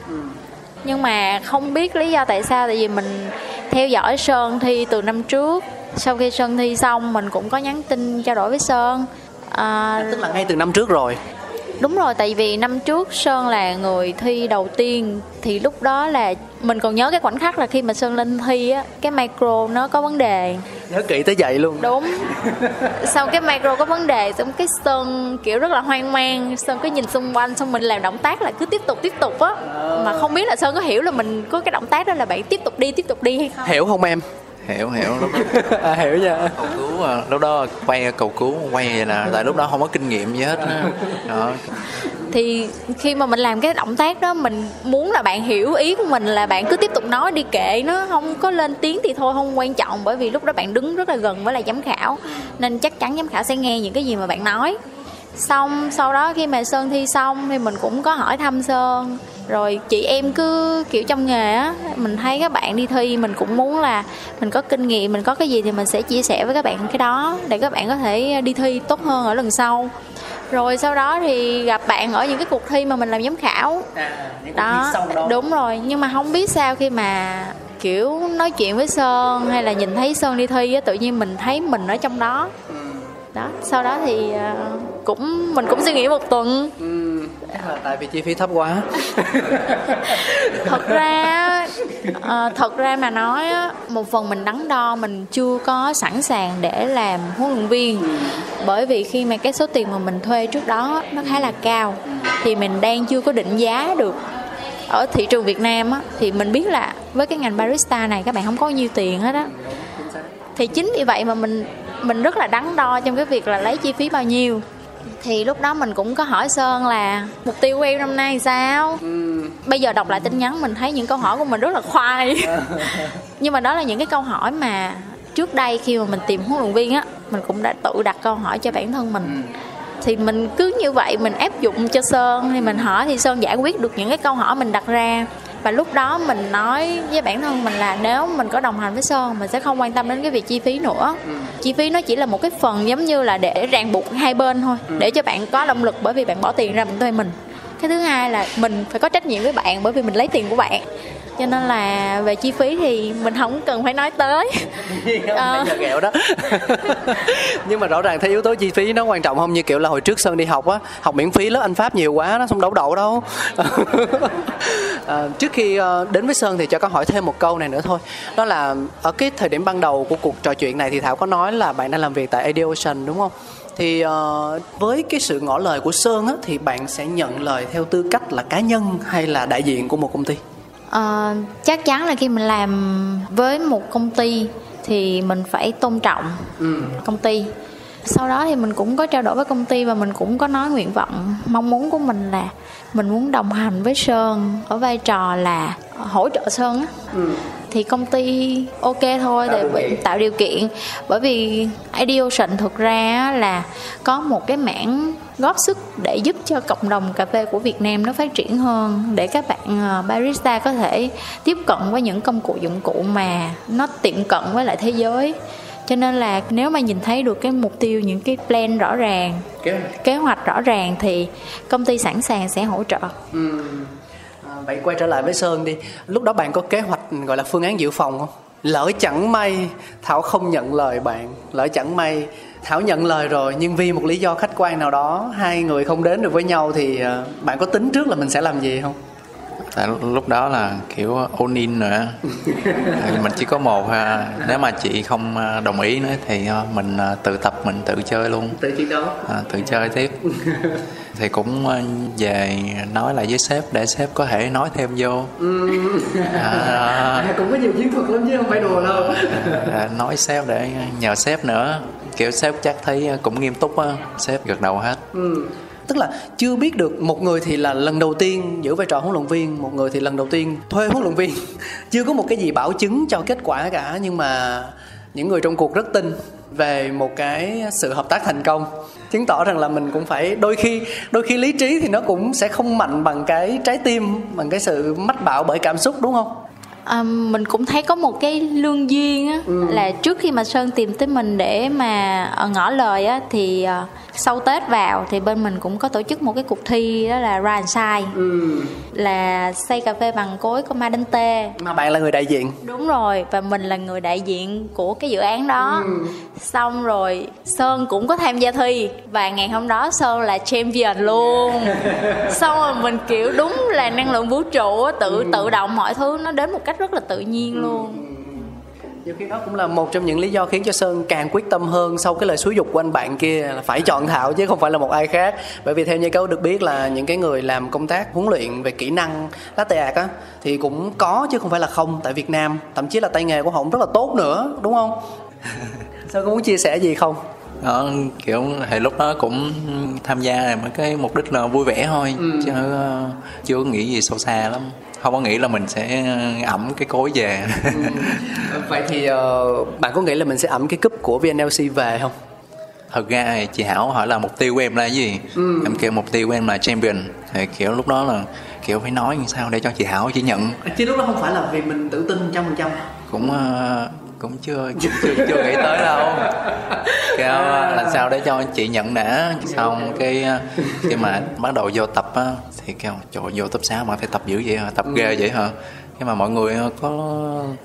Nhưng mà không biết lý do tại sao, tại vì mình theo dõi Sơn thi từ năm trước. Sau khi Sơn thi xong mình cũng có nhắn tin trao đổi với Sơn. à, Tức là ngay từ năm trước rồi. Đúng rồi, tại vì năm trước Sơn là người thi đầu tiên. Thì lúc đó là mình còn nhớ cái khoảnh khắc là khi mà Sơn lên thi á, cái micro nó có vấn đề. Nhớ kỹ tới vậy luôn. Đúng. Sau cái micro có vấn đề, xong cái Sơn kiểu rất là hoang mang. Sơn cứ nhìn xung quanh, xong mình làm động tác là cứ tiếp tục tiếp tục á. Mà không biết là Sơn có hiểu là mình có cái động tác đó là bạn tiếp tục đi tiếp tục đi hay không. Hiểu không em? Hiểu hiểu lúc đó. À, hiểu nha. Cầu cứu à, lúc đó quay cầu cứu quay vậy nè, tại lúc đó không có kinh nghiệm gì hết á. Thì khi mà mình làm cái động tác đó, mình muốn là bạn hiểu ý của mình là bạn cứ tiếp tục nói đi, kệ nó không có lên tiếng thì thôi, không quan trọng, bởi vì lúc đó bạn đứng rất là gần với lại giám khảo nên chắc chắn giám khảo sẽ nghe những cái gì mà bạn nói. Xong sau đó khi mà Sơn thi xong thì mình cũng có hỏi thăm Sơn. Rồi chị em cứ kiểu trong nghề á, mình thấy các bạn đi thi mình cũng muốn là mình có kinh nghiệm, mình có cái gì thì mình sẽ chia sẻ với các bạn cái đó để các bạn có thể đi thi tốt hơn ở lần sau. Rồi sau đó thì gặp bạn ở những cái cuộc thi mà mình làm giám khảo. À, đó, đúng rồi. Nhưng mà không biết sao khi mà kiểu nói chuyện với Sơn hay là nhìn thấy Sơn đi thi á, tự nhiên mình thấy mình ở trong đó. Đó, sau đó thì cũng mình cũng suy nghĩ một tuần. Ừ, là tại vì chi phí thấp quá. Thật ra à, thật ra mà nói một phần mình đắn đo, mình chưa có sẵn sàng để làm huấn luyện viên. Ừ. Bởi vì khi mà cái số tiền mà mình thuê trước đó nó khá là cao, thì mình đang chưa có định giá được. Ở thị trường Việt Nam á, thì mình biết là với cái ngành barista này các bạn không có nhiêu tiền hết á. Thì chính vì vậy mà mình mình rất là đắn đo trong cái việc là lấy chi phí bao nhiêu. Thì lúc đó mình cũng có hỏi Sơn là mục tiêu của em năm nay sao? Ừ. Bây giờ đọc lại tin nhắn mình thấy những câu hỏi của mình rất là khoai. Nhưng mà đó là những cái câu hỏi mà trước đây khi mà mình tìm huấn luyện viên á, mình cũng đã tự đặt câu hỏi cho bản thân mình. Ừ. Thì mình cứ như vậy mình áp dụng cho Sơn, thì mình hỏi thì Sơn giải quyết được những cái câu hỏi mình đặt ra. Và lúc đó mình nói với bản thân mình là nếu mình có đồng hành với Sơn, mình sẽ không quan tâm đến cái việc chi phí nữa. ừ. Chi phí nó chỉ là một cái phần giống như là để ràng buộc hai bên thôi, ừ. để cho bạn có động lực, bởi vì bạn bỏ tiền ra mình thuê mình. Cái thứ hai là mình phải có trách nhiệm với bạn, bởi vì mình lấy tiền của bạn. Cho nên là về chi phí thì mình không cần phải nói tới. Ờ. Ghẹo đó. Nhưng mà rõ ràng thấy yếu tố chi phí nó quan trọng không? Như kiểu là hồi trước Sơn đi học á, học miễn phí lớp Anh Pháp nhiều quá, nó không đấu đậu đâu. À, trước khi đến với Sơn thì cho con hỏi thêm một câu này nữa thôi. Đó là ở cái thời điểm ban đầu của cuộc trò chuyện này thì Thảo có nói là bạn đang làm việc tại Adioson đúng không? Thì uh, với cái sự ngỏ lời của Sơn á, thì bạn sẽ nhận lời theo tư cách là cá nhân hay là đại diện của một công ty? Uh, chắc chắn là khi mình làm với một công ty thì mình phải tôn trọng ừ. công ty. Sau đó thì mình cũng có trao đổi với công ty và mình cũng có nói nguyện vọng, mong muốn của mình là mình muốn đồng hành với Sơn ở vai trò là hỗ trợ Sơn á. ừ. Thì công ty ok thôi, tạo để tạo điều kiện. Bởi vì Adioson thực ra là có một cái mảng góp sức để giúp cho cộng đồng cà phê của Việt Nam nó phát triển hơn, để các bạn barista có thể tiếp cận với những công cụ dụng cụ mà nó tiệm cận với lại thế giới. Cho nên là nếu mà nhìn thấy được cái mục tiêu, những cái plan rõ ràng, kế, kế hoạch rõ ràng thì công ty sẵn sàng sẽ hỗ trợ. ừ. À, vậy quay trở lại với Sơn đi. Lúc đó bạn có kế hoạch gọi là phương án dự phòng không? Lỡ chẳng may Thảo không nhận lời bạn, lỡ chẳng may Thảo nhận lời rồi nhưng vì một lý do khách quan nào đó hai người không đến được với nhau thì bạn có tính trước là mình sẽ làm gì không? Tại lúc đó là kiểu all in rồi á. Mình chỉ có một, nếu mà chị không đồng ý nữa thì mình tự tập, mình tự chơi luôn. Tự chiến đấu à, tự chơi tiếp. Thì cũng về nói lại với sếp để sếp có thể nói thêm vô. à, à, Cũng có nhiều chiến thuật lắm chứ không phải đùa đâu. à, Nói sếp để nhờ sếp nữa. Kiểu sếp chắc thấy cũng nghiêm túc á, sếp gật đầu hết. ừ. Tức là chưa biết được, một người thì là lần đầu tiên giữ vai trò huấn luyện viên, một người thì lần đầu tiên thuê huấn luyện viên. Chưa có một cái gì bảo chứng cho kết quả cả, nhưng mà những người trong cuộc rất tin về một cái sự hợp tác thành công, chứng tỏ rằng là mình cũng phải đôi khi đôi khi lý trí thì nó cũng sẽ không mạnh bằng cái trái tim, bằng cái sự mách bảo bởi cảm xúc, đúng không? À, mình cũng thấy có một cái lương duyên á, ừ. là trước khi mà Sơn tìm tới mình để mà ngỏ lời á, thì uh, sau Tết vào thì bên mình cũng có tổ chức một cái cuộc thi, đó là Grind and Shine, ừ. là xay cà phê bằng cối Comandante. Mà bạn là người đại diện? Đúng rồi, và mình là người đại diện của cái dự án đó. ừ. Xong rồi Sơn cũng có tham gia thi và ngày hôm đó Sơn là champion luôn. Xong rồi mình kiểu đúng là năng lượng vũ trụ á, tự, ừ. tự động mọi thứ nó đến một cách rất là tự nhiên luôn. Nhiều khi đó cũng là một trong những lý do khiến cho Sơn càng quyết tâm hơn sau cái lời xúi giục của anh bạn kia là phải chọn Thảo chứ không phải là một ai khác. Bởi vì theo như câu được biết là những cái người làm công tác huấn luyện về kỹ năng Latte Art á thì cũng có chứ không phải là không tại Việt Nam, thậm chí là tay nghề của họ cũng rất là tốt nữa, đúng không? Sơn có muốn chia sẻ gì không? Ờ, kiểu thì lúc đó cũng tham gia với cái mục đích là vui vẻ thôi, ừ. chứ chưa có nghĩ gì sâu xa lắm, không có nghĩ là mình sẽ ẩm cái cối về. ừ. Vậy thì uh, bạn có nghĩ là mình sẽ ẩm cái cúp của vê en lờ xê về không? Thật ra thì chị Hảo hỏi là mục tiêu của em là gì, ừ. em kêu mục tiêu của em là champion, thì kiểu lúc đó là kiểu phải nói như sao để cho chị Hảo chỉ nhận. Chứ lúc đó không phải là vì mình tự tin trăm phần trăm cũng uh, cũng chưa cũng chưa, chưa nghĩ tới đâu. Kêu à. Làm sao để cho chị nhận đã. Xong cái khi mà bắt đầu vô tập á thì kêu trời, vô tập sáu mà phải tập dữ vậy hả, tập ừ. ghê vậy hả. Nhưng mà mọi người có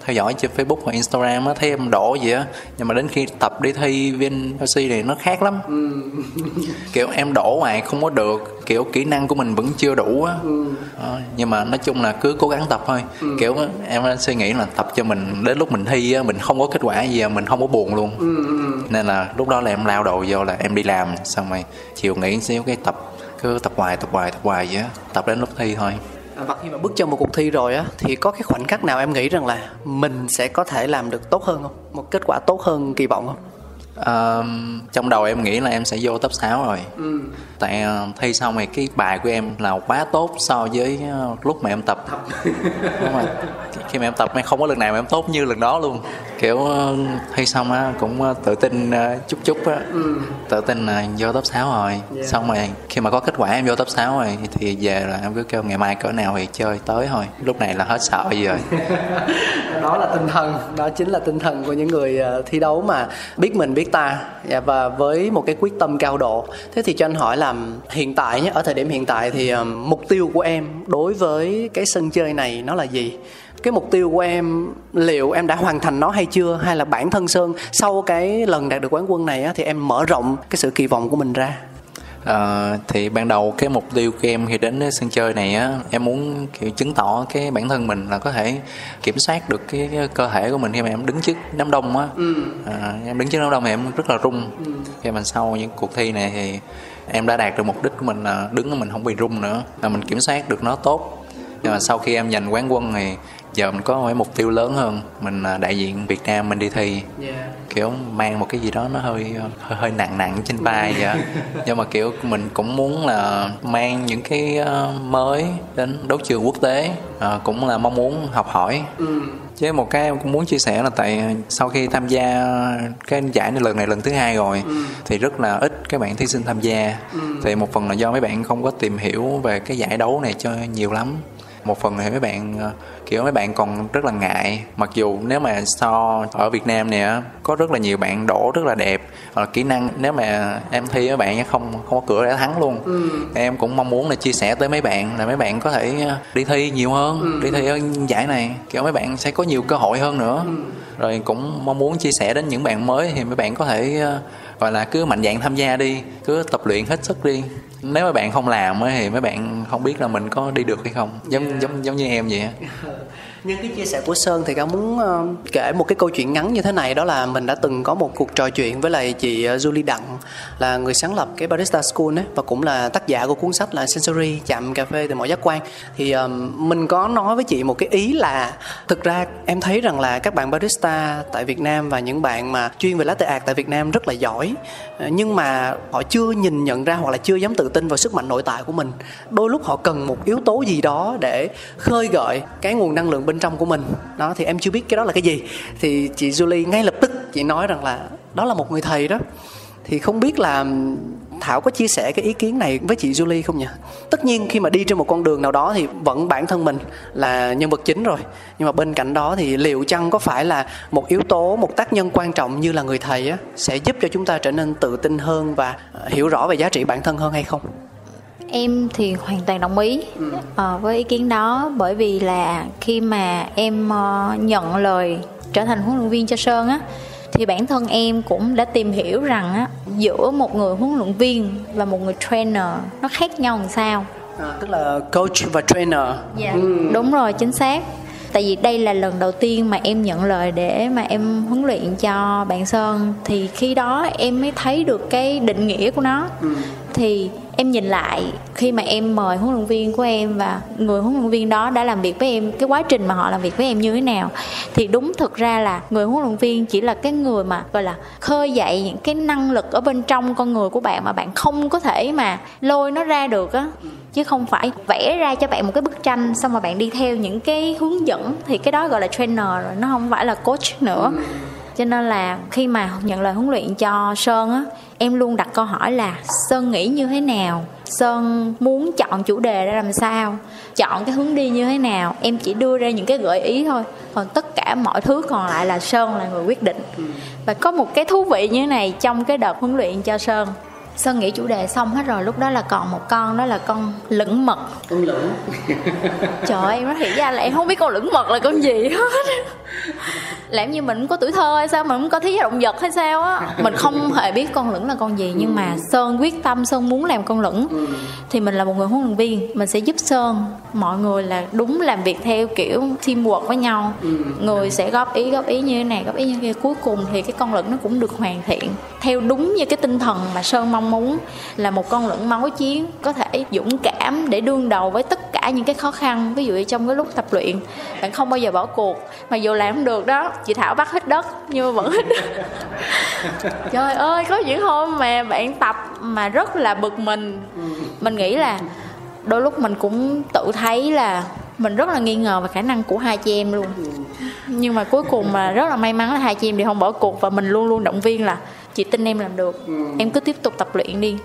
theo dõi trên Facebook hoặc Instagram á thấy em đổ vậy á, nhưng mà đến khi tập đi thi vê en lờ xê thì nó khác lắm. ừ. Kiểu em đổ hoài không có được, kiểu kỹ năng của mình vẫn chưa đủ á. ừ. à, nhưng mà nói chung là cứ cố gắng tập thôi. ừ. Kiểu em suy nghĩ là tập cho mình đến lúc mình thi á, mình không có kết quả gì mình không có buồn luôn. ừ. Nên là lúc đó là em lao đầu vô là em đi làm, xong rồi chiều nghỉ xíu cái tập, cứ tập hoài tập hoài tập hoài vậy á, tập đến lúc thi thôi. Và khi mà bước chân một cuộc thi rồi á thì có cái khoảnh khắc nào em nghĩ rằng là mình sẽ có thể làm được tốt hơn không? Một kết quả tốt hơn kỳ vọng không? Um, trong đầu em nghĩ là em sẽ vô top sáu rồi. ừ. Tại thi xong thì cái bài của em là quá tốt so với lúc mà em tập. Đúng rồi. Khi mà em tập em không có lần nào mà em tốt như lần đó luôn. Kiểu thi xong á cũng tự tin chút chút á. ừ. Tự tin là vô top sáu rồi. yeah. Xong rồi khi mà có kết quả em vô top sáu rồi thì về là em cứ kêu ngày mai cỡ nào thì chơi tới thôi. Lúc này là hết sợ gì rồi. Đó là tinh thần, đó chính là tinh thần của những người thi đấu mà biết mình biết ta và với một cái quyết tâm cao độ. Thế thì cho anh hỏi là hiện tại nhé, ở thời điểm hiện tại thì mục tiêu của em đối với cái sân chơi này nó là gì? Cái mục tiêu của em liệu em đã hoàn thành nó hay chưa? Hay là bản thân Sơn sau cái lần đạt được quán quân này á, thì em mở rộng cái sự kỳ vọng của mình ra? À, thì ban đầu cái mục tiêu của em khi đến sân chơi này á, em muốn kiểu chứng tỏ cái bản thân mình là có thể kiểm soát được cái, cái cơ thể của mình khi mà em đứng trước đám đông á. ừ. À, em đứng trước đám đông thì em rất là run. ừ. Khi mà sau những cuộc thi này thì em đã đạt được mục đích của mình là đứng mình không bị run nữa, là mình kiểm soát được nó tốt. Nhưng mà sau khi em giành quán quân thì giờ mình có một mục tiêu lớn hơn, mình đại diện Việt Nam mình đi thi. yeah. Kiểu mang một cái gì đó nó hơi hơi, hơi nặng nặng trên vai vậy. Nhưng mà kiểu mình cũng muốn là mang những cái mới đến đấu trường quốc tế, à, cũng là mong muốn học hỏi. ừ. Chứ một cái em cũng muốn chia sẻ là tại sau khi tham gia cái giải này lần này lần thứ hai rồi ừ. thì rất là ít các bạn thí sinh tham gia. ừ. Thì một phần là do mấy bạn không có tìm hiểu về cái giải đấu này cho nhiều lắm. Một phần thì mấy bạn kiểu mấy bạn còn rất là ngại, mặc dù nếu mà so ở Việt Nam này á có rất là nhiều bạn đổ rất là đẹp, hoặc là kỹ năng nếu mà em thi mấy bạn không không có cửa để thắng luôn. ừ. Em cũng mong muốn là chia sẻ tới mấy bạn là mấy bạn có thể đi thi nhiều hơn, ừ. đi thi ở giải này kiểu mấy bạn sẽ có nhiều cơ hội hơn nữa. ừ. Rồi cũng mong muốn chia sẻ đến những bạn mới thì mấy bạn có thể gọi là cứ mạnh dạn tham gia đi, cứ tập luyện hết sức đi. Nếu mà bạn không làm ấy, thì mấy bạn không biết là mình có đi được hay không. Giống yeah. giống giống như em vậy á. Nhưng cái chia sẻ của Sơn thì Cáo muốn kể một cái câu chuyện ngắn như thế này. Đó là mình đã từng có một cuộc trò chuyện với lại chị Julie Đặng, là người sáng lập cái Barista School ấy, và cũng là tác giả của cuốn sách là Sensory, chạm cà phê từ mọi giác quan. Thì um, mình có nói với chị một cái ý là thực ra em thấy rằng là các bạn barista tại Việt Nam và những bạn mà chuyên về latte art tại Việt Nam rất là giỏi, nhưng mà họ chưa nhìn nhận ra hoặc là chưa dám tự tin vào sức mạnh nội tại của mình. Đôi lúc họ cần một yếu tố gì đó để khơi gợi cái nguồn năng lượng bên trong của mình. Đó thì em chưa biết cái đó là cái gì. Thì chị Julie ngay lập tức chị nói rằng là đó là một người thầy đó. Thì không biết là Thảo có chia sẻ cái ý kiến này với chị Julie không nhỉ? Tất nhiên khi mà đi trên một con đường nào đó thì vẫn bản thân mình là nhân vật chính rồi, nhưng mà bên cạnh đó thì liệu chăng có phải là một yếu tố, một tác nhân quan trọng như là người thầy á, sẽ giúp cho chúng ta trở nên tự tin hơn và hiểu rõ về giá trị bản thân hơn hay không? Em thì hoàn toàn đồng ý uh, với ý kiến đó, bởi vì là khi mà em uh, nhận lời trở thành huấn luyện viên cho Sơn á, thì bản thân em cũng đã tìm hiểu rằng á, giữa một người huấn luyện viên và một người trainer nó khác nhau làm sao. À, tức là coach và trainer. Dạ, mm. đúng rồi, chính xác. Tại vì đây là lần đầu tiên mà em nhận lời để mà em huấn luyện cho bạn Sơn. Thì khi đó em mới thấy được cái định nghĩa của nó. ừ. Thì em nhìn lại khi mà em mời huấn luyện viên của em và người huấn luyện viên đó đã làm việc với em, cái quá trình mà họ làm việc với em như thế nào, thì đúng thực ra là người huấn luyện viên chỉ là cái người mà gọi là khơi dậy những cái năng lực ở bên trong con người của bạn mà bạn không có thể mà lôi nó ra được á, chứ không phải vẽ ra cho bạn một cái bức tranh xong mà bạn đi theo những cái hướng dẫn, thì cái đó gọi là trainer rồi, nó không phải là coach nữa. Cho nên là khi mà nhận lời huấn luyện cho Sơn á, em luôn đặt câu hỏi là Sơn nghĩ như thế nào, Sơn muốn chọn chủ đề ra làm sao, chọn cái hướng đi như thế nào. Em chỉ đưa ra những cái gợi ý thôi, còn tất cả mọi thứ còn lại là Sơn là người quyết định. Và có một cái thú vị như thế này, trong cái đợt huấn luyện cho Sơn, Sơn nghĩ chủ đề xong hết rồi, lúc đó là còn một con, đó là con lửng mật. Con lửng. Trời ơi, em nói thiệt ra là em không biết con lửng mật là con gì hết. Làm như mình cũng có tuổi thơ hay sao, mình cũng có thế giới động vật hay sao á, mình không hề biết con lửng là con gì. Nhưng mà Sơn quyết tâm, Sơn muốn làm con lửng. Thì mình là một người huấn luyện viên, mình sẽ giúp Sơn, mọi người là đúng làm việc theo kiểu teamwork với nhau, người sẽ góp ý, góp ý như thế này, góp ý như thế kia. Cuối cùng thì cái con lửng nó cũng được hoàn thiện theo đúng như cái tinh thần mà Sơn mong muốn, là một con lửng máu chiến có thể dũng cảm để đương đầu với tất cả cả những cái khó khăn. Ví dụ như trong cái lúc tập luyện, bạn không bao giờ bỏ cuộc, mặc dù làm không được đó. Chị Thảo bắt hết đất nhưng mà vẫn hết đất. Trời ơi, có những hôm mà bạn tập mà rất là bực mình. Mình nghĩ là đôi lúc mình cũng tự thấy là mình rất là nghi ngờ về khả năng của hai chị em luôn. Nhưng mà cuối cùng mà rất là may mắn là hai chị em thì không bỏ cuộc. Và mình luôn luôn động viên là chị tin em làm được, em cứ tiếp tục tập luyện đi,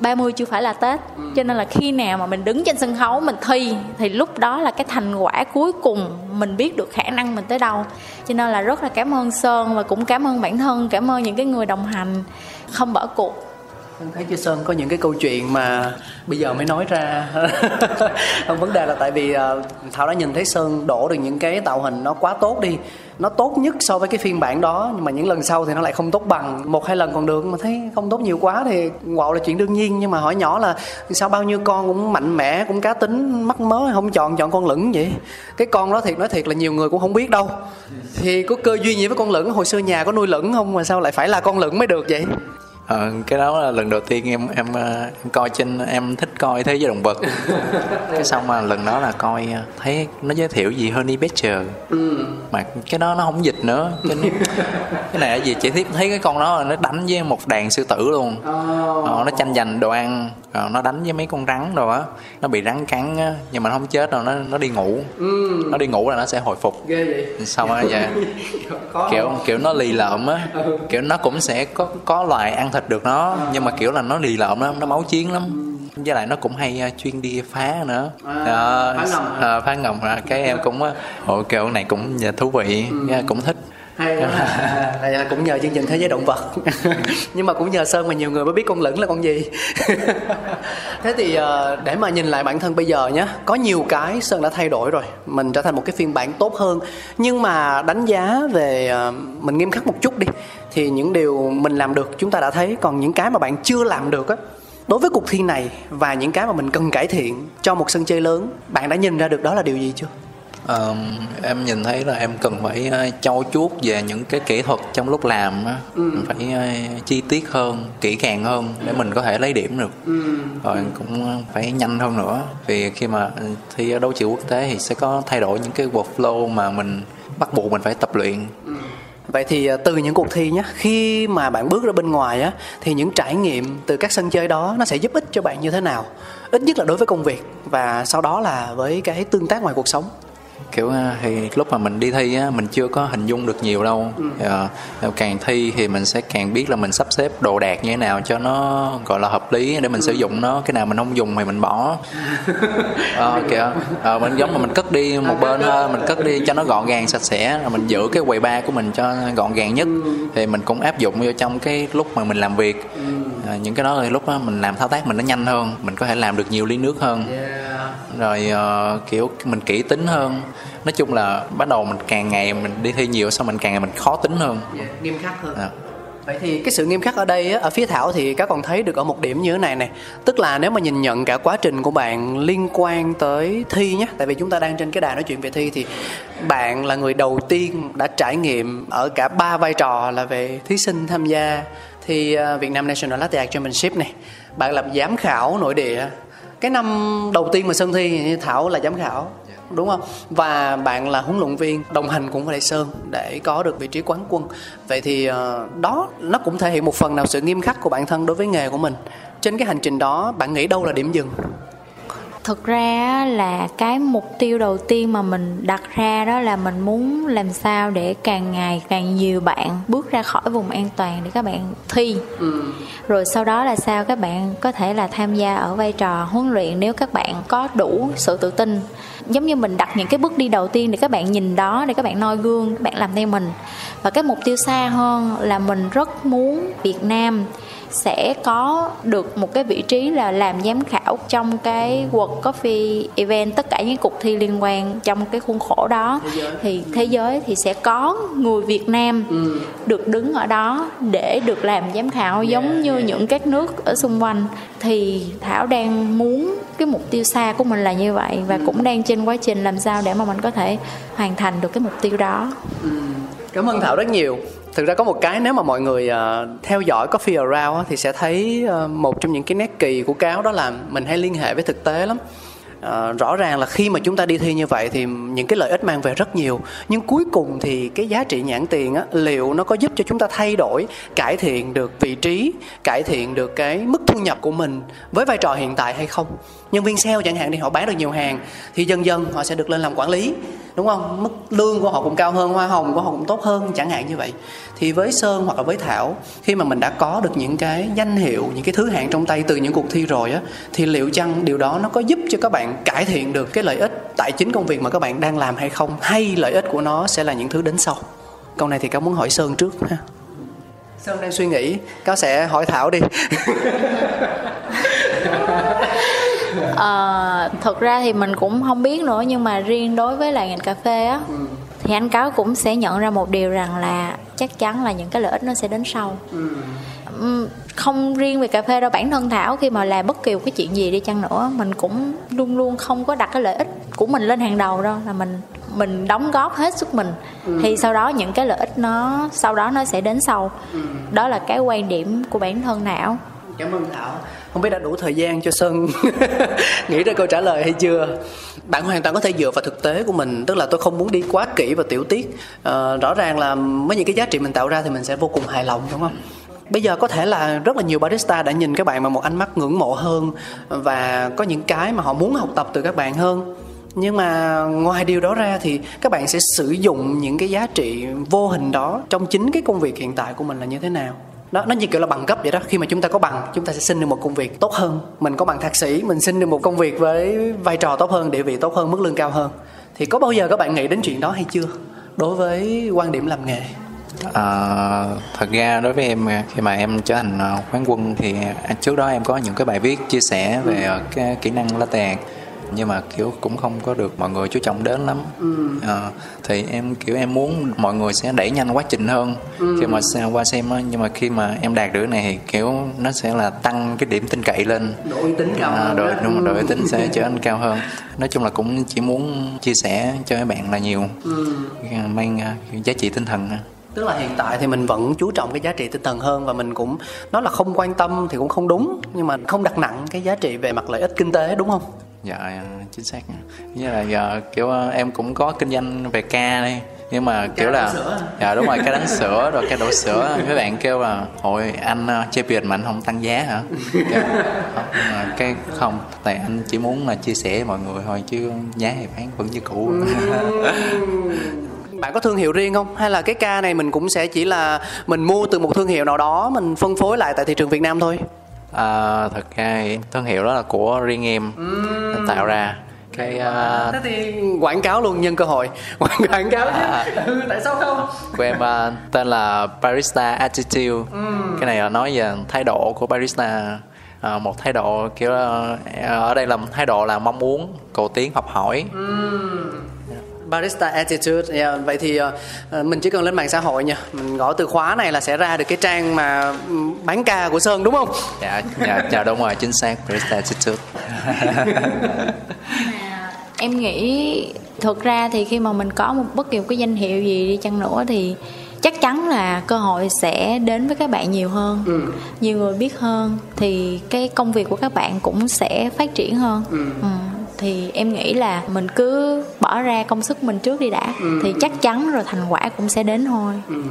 ba mươi chưa phải là Tết. Cho nên là khi nào mà mình đứng trên sân khấu mình thi thì lúc đó là cái thành quả cuối cùng mình biết được khả năng mình tới đâu. Cho nên là rất là cảm ơn Sơn và cũng cảm ơn bản thân, cảm ơn những cái người đồng hành không bỏ cuộc. Thấy chưa Sơn, có những cái câu chuyện mà bây giờ mới nói ra. Vấn đề là tại vì Thảo đã nhìn thấy Sơn đổ được những cái tạo hình nó quá tốt đi, nó tốt nhất so với cái phiên bản đó, nhưng mà những lần sau thì nó lại không tốt bằng. Một hai lần còn được, mà thấy không tốt nhiều quá thì quạo là chuyện đương nhiên. Nhưng mà hỏi nhỏ là sao bao nhiêu con cũng mạnh mẽ, cũng cá tính, mắc mớ, không chọn chọn con lửng vậy. Cái con đó thiệt nói thiệt là nhiều người cũng không biết đâu. Thì có cơ duyên gì với con lửng, hồi xưa nhà có nuôi lửng không mà sao lại phải là con lửng mới được vậy? Ờ, cái đó là lần đầu tiên em em, em coi trên, em thích coi thế giới động vật. Cái xong mà lần đó là coi thấy nó giới thiệu gì Honey Badger, ừ. mà cái đó nó không dịch nữa. Cái này là gì, chỉ thấy cái con đó nó đánh với một đàn sư tử luôn, oh. ờ, nó tranh giành đồ ăn, ờ, nó đánh với mấy con rắn đồ á, nó bị rắn cắn á, nhưng mà nó không chết đâu, nó nó đi ngủ, ừ. nó đi ngủ là nó sẽ hồi phục. Ghê vậy. Xong rồi vậy kiểu kiểu nó lì lợm á, ừ. kiểu nó cũng sẽ có có loài ăn thịt được nó, à. nhưng mà kiểu là nó lì lợm lắm, nó máu chiến lắm, với lại nó cũng hay chuyên đi phá nữa, à, à, phá ngầm, à, phá ngầm à. Cái em cũng ồ kiểu này cũng thú vị, ừ. cũng thích. Hay là cũng nhờ chương trình Thế giới động vật. Nhưng mà cũng nhờ Sơn mà nhiều người mới biết con lửng là con gì. Thế thì để mà nhìn lại bản thân bây giờ nhé, có nhiều cái Sơn đã thay đổi rồi, mình trở thành một cái phiên bản tốt hơn. Nhưng mà đánh giá về mình nghiêm khắc một chút đi, thì những điều mình làm được chúng ta đã thấy, còn những cái mà bạn chưa làm được á, đối với cuộc thi này và những cái mà mình cần cải thiện cho một sân chơi lớn, bạn đã nhìn ra được đó là điều gì chưa? Uh, em nhìn thấy là em cần phải uh, trau chuốt về những cái kỹ thuật trong lúc làm, uh, ừ. phải uh, chi tiết hơn, kỹ càng hơn để mình có thể lấy điểm được, ừ. rồi cũng phải nhanh hơn nữa, vì khi mà thi đấu trường quốc tế thì sẽ có thay đổi những cái workflow mà mình bắt buộc mình phải tập luyện. ừ. Vậy thì từ những cuộc thi nhé, khi mà bạn bước ra bên ngoài á, thì những trải nghiệm từ các sân chơi đó nó sẽ giúp ích cho bạn như thế nào, ít nhất là đối với công việc và sau đó là với cái tương tác ngoài cuộc sống? Kiểu thì lúc mà mình đi thi á, mình chưa có hình dung được nhiều đâu, ừ. à, càng thi thì mình sẽ càng biết là mình sắp xếp đồ đạc như thế nào cho nó gọi là hợp lý để mình ừ. sử dụng nó. Cái nào mình không dùng thì mình bỏ, à, kìa, à, mình giống là mình cất đi một bên thôi, mình cất đi cho nó gọn gàng sạch sẽ, mình giữ cái quầy bar của mình cho gọn gàng nhất, ừ. thì mình cũng áp dụng vô trong cái lúc mà mình làm việc. ừ. À, những cái đó thì lúc đó mình làm thao tác mình nó nhanh hơn, mình có thể làm được nhiều ly nước hơn, yeah. rồi uh, kiểu mình kỹ tính hơn. Nói chung là bắt đầu mình càng ngày mình đi thi nhiều, xong mình càng ngày mình khó tính hơn, yeah, nghiêm khắc hơn. à. Vậy thì cái sự nghiêm khắc ở đây á, ở phía Thảo thì các con thấy được ở một điểm như thế này này, tức là nếu mà nhìn nhận cả quá trình của bạn liên quan tới thi nhé, tại vì chúng ta đang trên cái đài nói chuyện về thi, thì bạn là người đầu tiên đã trải nghiệm ở cả ba vai trò là về thí sinh tham gia thi Vietnam National Latte Art Championship này, bạn làm giám khảo nội địa. Cái năm đầu tiên mà Sơn thi, Thảo là giám khảo, đúng không? Và bạn là huấn luyện viên đồng hành cùng với Đại Sơn để có được vị trí quán quân. Vậy thì đó, nó cũng thể hiện một phần nào sự nghiêm khắc của bản thân đối với nghề của mình. Trên cái hành trình đó, bạn nghĩ đâu là điểm dừng? Thực ra là cái mục tiêu đầu tiên mà mình đặt ra đó là mình muốn làm sao để càng ngày càng nhiều bạn bước ra khỏi vùng an toàn để các bạn thi. ừ. Rồi sau đó là sao các bạn có thể là tham gia ở vai trò huấn luyện nếu các bạn có đủ sự tự tin. Giống như mình đặt những cái bước đi đầu tiên để các bạn nhìn đó, để các bạn noi gương, các bạn làm theo mình. Và cái mục tiêu xa hơn là mình rất muốn Việt Nam sẽ có được một cái vị trí là làm giám khảo trong cái World Coffee Event, tất cả những cuộc thi liên quan trong cái khuôn khổ đó. Thế giới. Thì thế giới thì sẽ có người Việt Nam ừ. được đứng ở đó để được làm giám khảo, yeah, giống như yeah. những các nước ở xung quanh. Thì Thảo đang muốn cái mục tiêu xa của mình là như vậy, và ừ. cũng đang trên quá trình làm sao để mà mình có thể hoàn thành được cái mục tiêu đó. ừ. Cảm ơn Thảo rất nhiều. Thực ra có một cái, nếu mà mọi người uh, theo dõi Coffee Around uh, thì sẽ thấy uh, một trong những cái nét kỳ của Cáo đó là mình hay liên hệ với thực tế lắm. À, rõ ràng là khi mà chúng ta đi thi như vậy thì những cái lợi ích mang về rất nhiều, nhưng cuối cùng thì cái giá trị nhãn tiền á, liệu nó có giúp cho chúng ta thay đổi, cải thiện được vị trí, cải thiện được cái mức thu nhập của mình với vai trò hiện tại hay không? Nhân viên sale chẳng hạn thì họ bán được nhiều hàng thì dần dần họ sẽ được lên làm quản lý, đúng không? Mức lương của họ cũng cao hơn, hoa hồng của họ cũng tốt hơn, chẳng hạn như vậy. Thì với Sơn hoặc là với Thảo, khi mà mình đã có được những cái danh hiệu, những cái thứ hạng trong tay từ những cuộc thi rồi á, thì liệu chăng điều đó nó có giúp cho các bạn cải thiện được cái lợi ích tài chính công việc mà các bạn đang làm hay không, hay lợi ích của nó sẽ là những thứ đến sau? Câu này thì Cáo muốn hỏi Sơn trước ha. Sơn đang suy nghĩ, Cáo sẽ hỏi Thảo đi. À, thực ra thì mình cũng không biết nữa, nhưng mà riêng đối với lại ngành cà phê á, ừ. thì anh Cáo cũng sẽ nhận ra một điều rằng là chắc chắn là những cái lợi ích nó sẽ đến sau. ừ. Không riêng về cà phê đâu, bản thân Thảo khi mà làm bất kỳ một cái chuyện gì đi chăng nữa, mình cũng luôn luôn không có đặt cái lợi ích của mình lên hàng đầu đâu, là mình mình đóng góp hết sức mình, ừ. thì sau đó những cái lợi ích nó sau đó nó sẽ đến sau. ừ. Đó là cái quan điểm của bản thân Thảo. Cảm ơn Thảo. Không biết đã đủ thời gian cho Sơn nghĩ ra câu trả lời hay chưa? Bạn hoàn toàn có thể dựa vào thực tế của mình, tức là tôi không muốn đi quá kỹ và tiểu tiết. À, rõ ràng là với những cái giá trị mình tạo ra thì mình sẽ vô cùng hài lòng, đúng không? Bây giờ có thể là rất là nhiều barista đã nhìn các bạn bằng một ánh mắt ngưỡng mộ hơn và có những cái mà họ muốn học tập từ các bạn hơn. Nhưng mà ngoài điều đó ra thì các bạn sẽ sử dụng những cái giá trị vô hình đó trong chính cái công việc hiện tại của mình là như thế nào? Đó, nó như kiểu là bằng cấp vậy đó. Khi mà chúng ta có bằng, chúng ta sẽ xin được một công việc tốt hơn. Mình có bằng thạc sĩ, mình xin được một công việc với vai trò tốt hơn, địa vị tốt hơn, mức lương cao hơn. Thì có bao giờ các bạn nghĩ đến chuyện đó hay chưa, đối với quan điểm làm nghề? À, thật ra đối với em, khi mà em trở thành quán quân thì trước đó em có những cái bài viết chia sẻ về ừ. cái kỹ năng latte art, nhưng mà kiểu cũng không có được mọi người chú trọng đến lắm. ừ. à, Thì em kiểu em muốn mọi người sẽ đẩy nhanh quá trình hơn ừ. khi mà qua xem á. Nhưng mà khi mà em đạt được cái này thì kiểu nó sẽ là tăng cái điểm tin cậy lên, độ uy tín cao hơn. Độ uy tín sẽ trở nên cao hơn. Nói chung là cũng chỉ muốn chia sẻ cho các bạn là nhiều, ừ. mang giá trị tinh thần. Tức là hiện tại thì mình vẫn chú trọng cái giá trị tinh thần hơn, và mình cũng nói là không quan tâm thì cũng không đúng, nhưng mà không đặt nặng cái giá trị về mặt lợi ích kinh tế, đúng không? Dạ chính xác. Như là giờ kiểu em cũng có kinh doanh về ca đi, nhưng mà cái kiểu là dạ đúng rồi, cái đánh sữa rồi cái đổ sữa. Mấy bạn kêu là ôi anh champion mà anh không tăng giá hả? Kêu, không, cái không, tại anh chỉ muốn là chia sẻ với mọi người thôi, chứ giá thì bán vẫn như cũ. Bạn có thương hiệu riêng không? Hay là cái ca này mình cũng sẽ chỉ là mình mua từ một thương hiệu nào đó, mình phân phối lại tại thị trường Việt Nam thôi? À, thật ra thương hiệu đó là của riêng em uhm. tạo ra cái uh... thế thì quảng cáo luôn, nhân cơ hội quảng cáo à. chứ ừ, tại sao không? Của em uh, tên là Barista Attitude. uhm. Cái này là nói về thái độ của barista. À, một thái độ kiểu uh, ở đây là một thái độ là mong muốn, cầu tiến, học hỏi. uhm. Barista Attitude. Yeah. Vậy thì uh, mình chỉ cần lên mạng xã hội nha, mình gõ từ khóa này là sẽ ra được cái trang mà bán ca của Sơn, đúng không? Dạ, dạ, dạ đúng rồi, chính xác, Barista Attitude. Em nghĩ thực ra thì khi mà mình có một bất kỳ một cái danh hiệu gì đi chăng nữa thì chắc chắn là cơ hội sẽ đến với các bạn nhiều hơn, ừ. nhiều người biết hơn, thì cái công việc của các bạn cũng sẽ phát triển hơn. ừ. Ừ. Thì em nghĩ là mình cứ bỏ ra công sức mình trước đi đã, ừ. thì chắc chắn rồi thành quả cũng sẽ đến thôi. ừ.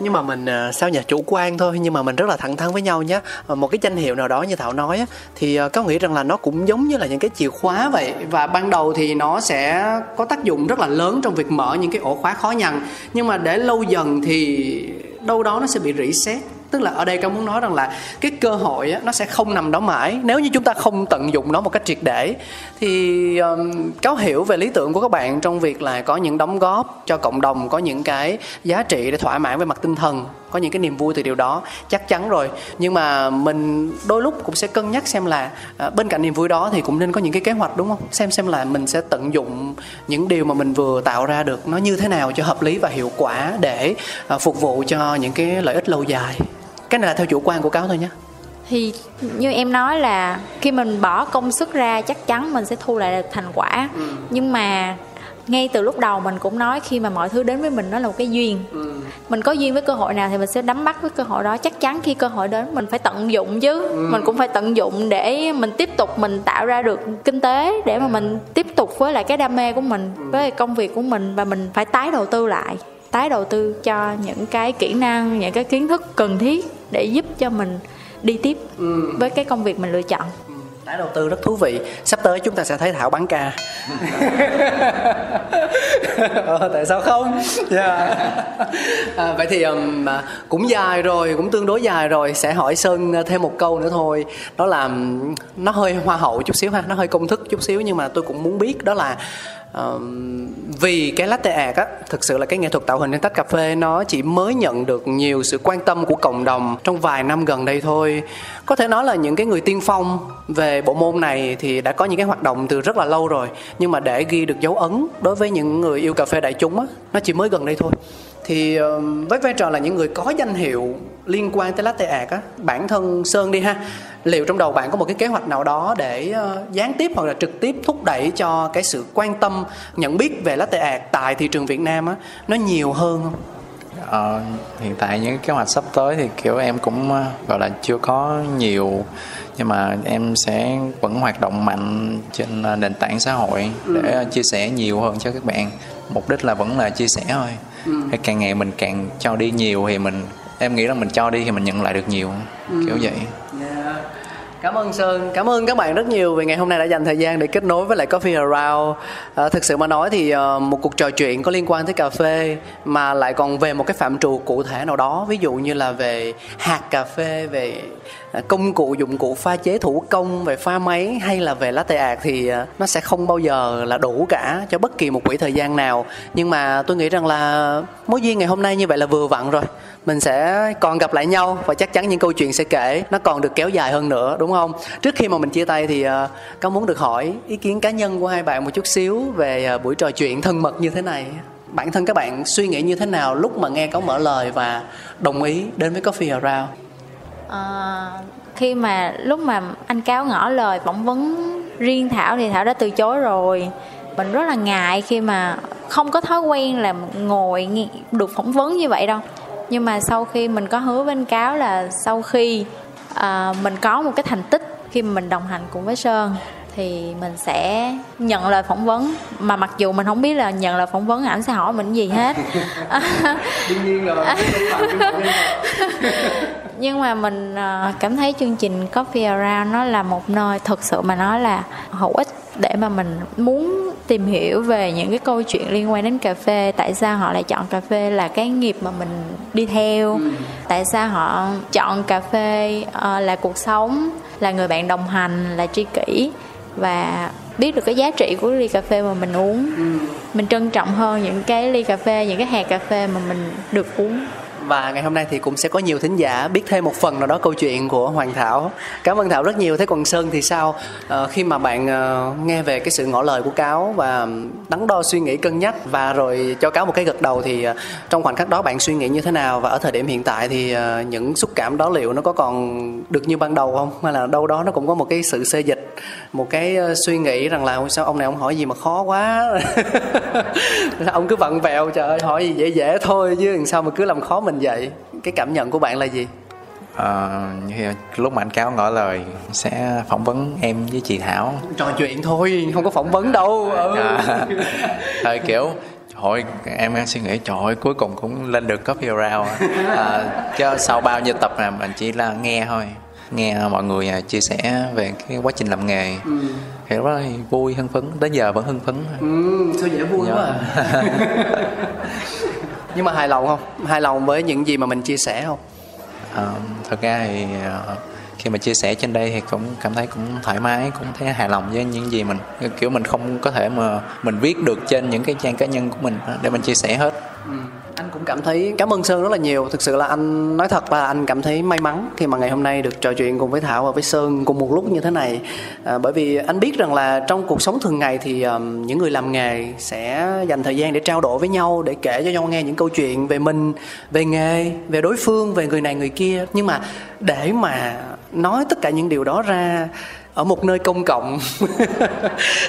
Nhưng mà mình sao nhà chủ quan thôi, nhưng mà mình rất là thẳng thắn với nhau nhé. Một cái danh hiệu nào đó như Thảo nói thì Cáo nghĩ rằng là nó cũng giống như là những cái chìa khóa vậy, và ban đầu thì nó sẽ có tác dụng rất là lớn trong việc mở những cái ổ khóa khó nhằn, nhưng mà để lâu dần thì đâu đó nó sẽ bị reset. Tức là ở đây Cao muốn nói rằng là cái cơ hội á, nó sẽ không nằm đó mãi nếu như chúng ta không tận dụng nó một cách triệt để. Thì um, Cáo hiểu về lý tưởng của các bạn trong việc là có những đóng góp cho cộng đồng, có những cái giá trị để thỏa mãn về mặt tinh thần, có những cái niềm vui từ điều đó chắc chắn rồi. Nhưng mà mình đôi lúc cũng sẽ cân nhắc xem là à, bên cạnh niềm vui đó thì cũng nên có những cái kế hoạch, đúng không? Xem xem là mình sẽ tận dụng những điều mà mình vừa tạo ra được nó như thế nào cho hợp lý và hiệu quả để à, phục vụ cho những cái lợi ích lâu dài. Cái này là theo chủ quan của Cáo thôi nhé. Thì như em nói là khi mình bỏ công sức ra chắc chắn mình sẽ thu lại được thành quả. ừ. Nhưng mà ngay từ lúc đầu mình cũng nói, khi mà mọi thứ đến với mình nó là một cái duyên. ừ. mình có duyên với cơ hội nào thì mình sẽ nắm bắt với cơ hội đó. Chắc chắn khi cơ hội đến mình phải tận dụng chứ, ừ. mình cũng phải tận dụng để mình tiếp tục mình tạo ra được kinh tế để mà mình tiếp tục với lại cái đam mê của mình, ừ. với công việc của mình, và mình phải tái đầu tư lại, tái đầu tư cho những cái kỹ năng, những cái kiến thức cần thiết để giúp cho mình đi tiếp ừ. với cái công việc mình lựa chọn. Tái đầu tư rất thú vị. Sắp tới chúng ta sẽ thấy Thảo bán ca. ờ, tại sao không? Yeah. À, vậy thì um, cũng dài rồi, cũng tương đối dài rồi. Sẽ hỏi Sơn thêm một câu nữa thôi. Đó là nó hơi hoa hậu chút xíu ha, nó hơi công thức chút xíu, nhưng mà tôi cũng muốn biết đó là Um, vì cái latte art á, thực sự là cái nghệ thuật tạo hình trên tách cà phê nó chỉ mới nhận được nhiều sự quan tâm của cộng đồng trong vài năm gần đây thôi. Có thể nói là những cái người tiên phong về bộ môn này thì đã có những cái hoạt động từ rất là lâu rồi, nhưng mà để ghi được dấu ấn đối với những người yêu cà phê đại chúng á, nó chỉ mới gần đây thôi. Thì um, với vai trò là những người có danh hiệu liên quan tới latte art á, bản thân Sơn đi ha, liệu trong đầu bạn có một cái kế hoạch nào đó để uh, gián tiếp hoặc là trực tiếp thúc đẩy cho cái sự quan tâm, nhận biết về latte art tại thị trường Việt Nam á, nó nhiều hơn không? Ờ, hiện tại những kế hoạch sắp tới thì kiểu em cũng uh, gọi là chưa có nhiều, nhưng mà em sẽ vẫn hoạt động mạnh trên uh, nền tảng xã hội để ừ. chia sẻ nhiều hơn cho các bạn. Mục đích là vẫn là chia sẻ thôi. Ừ. Càng ngày mình càng cho đi nhiều thì mình, em nghĩ là mình cho đi thì mình nhận lại được nhiều, ừ. kiểu vậy. Yeah. Cảm ơn Sơn, cảm ơn các bạn rất nhiều vì ngày hôm nay đã dành thời gian để kết nối với lại Coffee Around. À, thực sự mà nói thì uh, một cuộc trò chuyện có liên quan tới cà phê mà lại còn về một cái phạm trù cụ thể nào đó, ví dụ như là về hạt cà phê, về công cụ, dụng cụ pha chế thủ công, về pha máy, hay là về latte art thì nó sẽ không bao giờ là đủ cả cho bất kỳ một quỹ thời gian nào. Nhưng mà tôi nghĩ rằng là mối duyên ngày hôm nay như vậy là vừa vặn rồi. Mình sẽ còn gặp lại nhau và chắc chắn những câu chuyện sẽ kể nó còn được kéo dài hơn nữa, đúng không? Trước khi mà mình chia tay thì có muốn được hỏi ý kiến cá nhân của hai bạn một chút xíu về buổi trò chuyện thân mật như thế này. Bản thân các bạn suy nghĩ như thế nào lúc mà nghe có mở lời và đồng ý đến với Coffee Around? À, khi mà lúc mà anh Cáo ngỏ lời phỏng vấn riêng Thảo thì Thảo đã từ chối rồi. Mình rất là ngại khi mà không có thói quen là ngồi được phỏng vấn như vậy đâu. Nhưng mà sau khi mình có hứa với anh Cáo là sau khi à, mình có một cái thành tích khi mà mình đồng hành cùng với Sơn thì mình sẽ nhận lời phỏng vấn, mà mặc dù mình không biết là nhận lời phỏng vấn ảnh sẽ hỏi mình gì hết. Đương nhiên là nhưng mà mình cảm thấy chương trình Coffee Around nó là một nơi thực sự mà nói là hữu ích để mà mình muốn tìm hiểu về những cái câu chuyện liên quan đến cà phê. Tại sao họ lại chọn cà phê là cái nghiệp mà mình đi theo, ừ. tại sao họ chọn cà phê là cuộc sống, là người bạn đồng hành, là tri kỷ, và biết được cái giá trị của ly cà phê mà mình uống. ừ. Mình trân trọng hơn những cái ly cà phê, những cái hạt cà phê mà mình được uống. Và ngày hôm nay thì cũng sẽ có nhiều thính giả biết thêm một phần nào đó câu chuyện của Hoàng Thảo. Cảm ơn Thảo rất nhiều. Thế còn Sơn thì sao? À, khi mà bạn à, nghe về cái sự ngỏ lời của Cáo và đắn đo suy nghĩ, cân nhắc và rồi cho Cáo một cái gật đầu thì à, trong khoảnh khắc đó bạn suy nghĩ như thế nào? Và ở thời điểm hiện tại thì à, những xúc cảm đó liệu nó có còn được như ban đầu không? Hay là đâu đó nó cũng có một cái sự xê dịch, một cái suy nghĩ rằng là sao ông này ông hỏi gì mà khó quá. Ông cứ vặn vẹo, trời ơi, hỏi gì dễ dễ thôi chứ làm sao mà cứ làm khó mình vậy. Cái cảm nhận của bạn là gì? À, lúc mà anh Cáo ngỏ lời sẽ phỏng vấn em với chị Thảo, trò chuyện thôi, không có phỏng vấn đâu. ừ. à, Thời kiểu hồi em đang suy nghĩ trời ơi cuối cùng cũng lên được Coffee Around à, chứ sau bao nhiêu tập là mình chỉ là nghe thôi, nghe mọi người chia sẻ về cái quá trình làm nghề. ừ. Thì lúc đó vui, hưng phấn, tới giờ vẫn hưng phấn. ừ, Sao dễ vui quá à. Nhưng mà hài lòng không? Hài lòng với những gì mà mình chia sẻ không? À, thật ra thì khi mà chia sẻ trên đây thì cũng cảm thấy cũng thoải mái, cũng thấy hài lòng với những gì mình kiểu mình không có thể mà mình viết được trên những cái trang cá nhân của mình để mình chia sẻ hết. ừ. Anh cũng cảm thấy cảm ơn Sơn rất là nhiều. Thực sự là anh nói thật là anh cảm thấy may mắn khi mà ngày hôm nay được trò chuyện cùng với Thảo và với Sơn cùng một lúc như thế này. À, bởi vì anh biết rằng là trong cuộc sống thường ngày thì um, những người làm nghề sẽ dành thời gian để trao đổi với nhau, để kể cho nhau nghe những câu chuyện về mình, về nghề, về đối phương, về người này người kia. Nhưng mà để mà nói tất cả những điều đó ra ở một nơi công cộng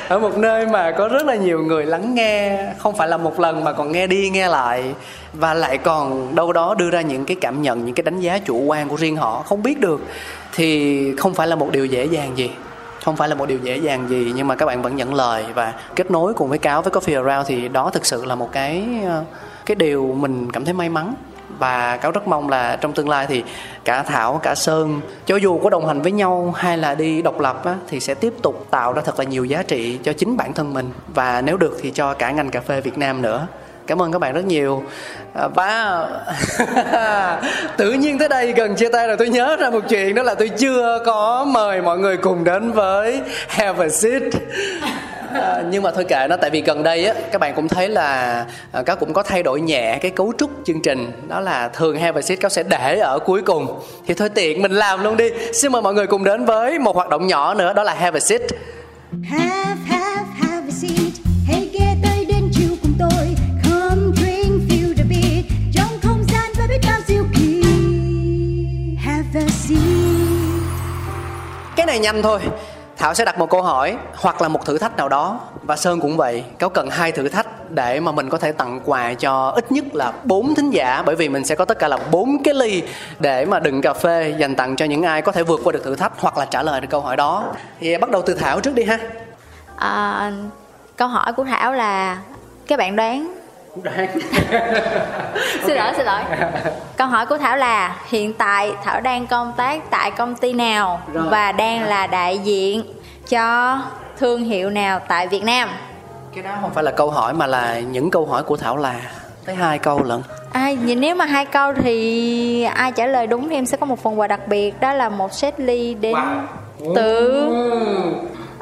ở một nơi mà có rất là nhiều người lắng nghe, không phải là một lần mà còn nghe đi nghe lại, và lại còn đâu đó đưa ra những cái cảm nhận, những cái đánh giá chủ quan của riêng họ, không biết được, thì không phải là một điều dễ dàng gì. Không phải là một điều dễ dàng gì nhưng mà các bạn vẫn nhận lời và kết nối cùng với Cáo, với Coffee Around, thì đó thực sự là một cái cái điều mình cảm thấy may mắn. Và Cáo rất mong là trong tương lai thì cả Thảo, cả Sơn, cho dù có đồng hành với nhau hay là đi độc lập á, thì sẽ tiếp tục tạo ra thật là nhiều giá trị cho chính bản thân mình, và nếu được thì cho cả ngành cà phê Việt Nam nữa. Cảm ơn các bạn rất nhiều. Và tự nhiên tới đây gần chia tay rồi tôi nhớ ra một chuyện, đó là tôi chưa có mời mọi người cùng đến với Have a Seat. À, nhưng mà thôi kệ nó, tại vì gần đây á, các bạn cũng thấy là à, Cáo cũng có thay đổi nhẹ cái cấu trúc chương trình. Đó là thường Have a Seat Cáo sẽ để ở cuối cùng, thì thôi tiện mình làm luôn đi. Xin mời mọi người cùng đến với một hoạt động nhỏ nữa, đó là Have a Seat. Have, have, have a seat. Hãy ghé tới đến chiều cùng tôi. Come drink, feel the beat. Trong không gian và biết bao diệu kỳ. Have a seat. Cái này nhanh thôi. Thảo sẽ đặt một câu hỏi hoặc là một thử thách nào đó, và Sơn cũng vậy. Cáo cần hai thử thách để mà mình có thể tặng quà cho ít nhất là bốn thính giả, bởi vì mình sẽ có tất cả là bốn cái ly để mà đựng cà phê dành tặng cho những ai có thể vượt qua được thử thách hoặc là trả lời được câu hỏi đó. Thì bắt đầu từ Thảo trước đi ha. À, câu hỏi của Thảo là các bạn đoán. đoán. Xin lỗi, xin lỗi. Câu hỏi của Thảo là hiện tại Thảo đang công tác tại công ty nào rồi, và đang là đại diện cho thương hiệu nào tại Việt Nam? Cái đó không phải là câu hỏi mà là những câu hỏi của Thảo là tới hai câu lận. À, nếu mà hai câu thì ai trả lời đúng thì em sẽ có một phần quà đặc biệt, đó là một set ly đến wow. từ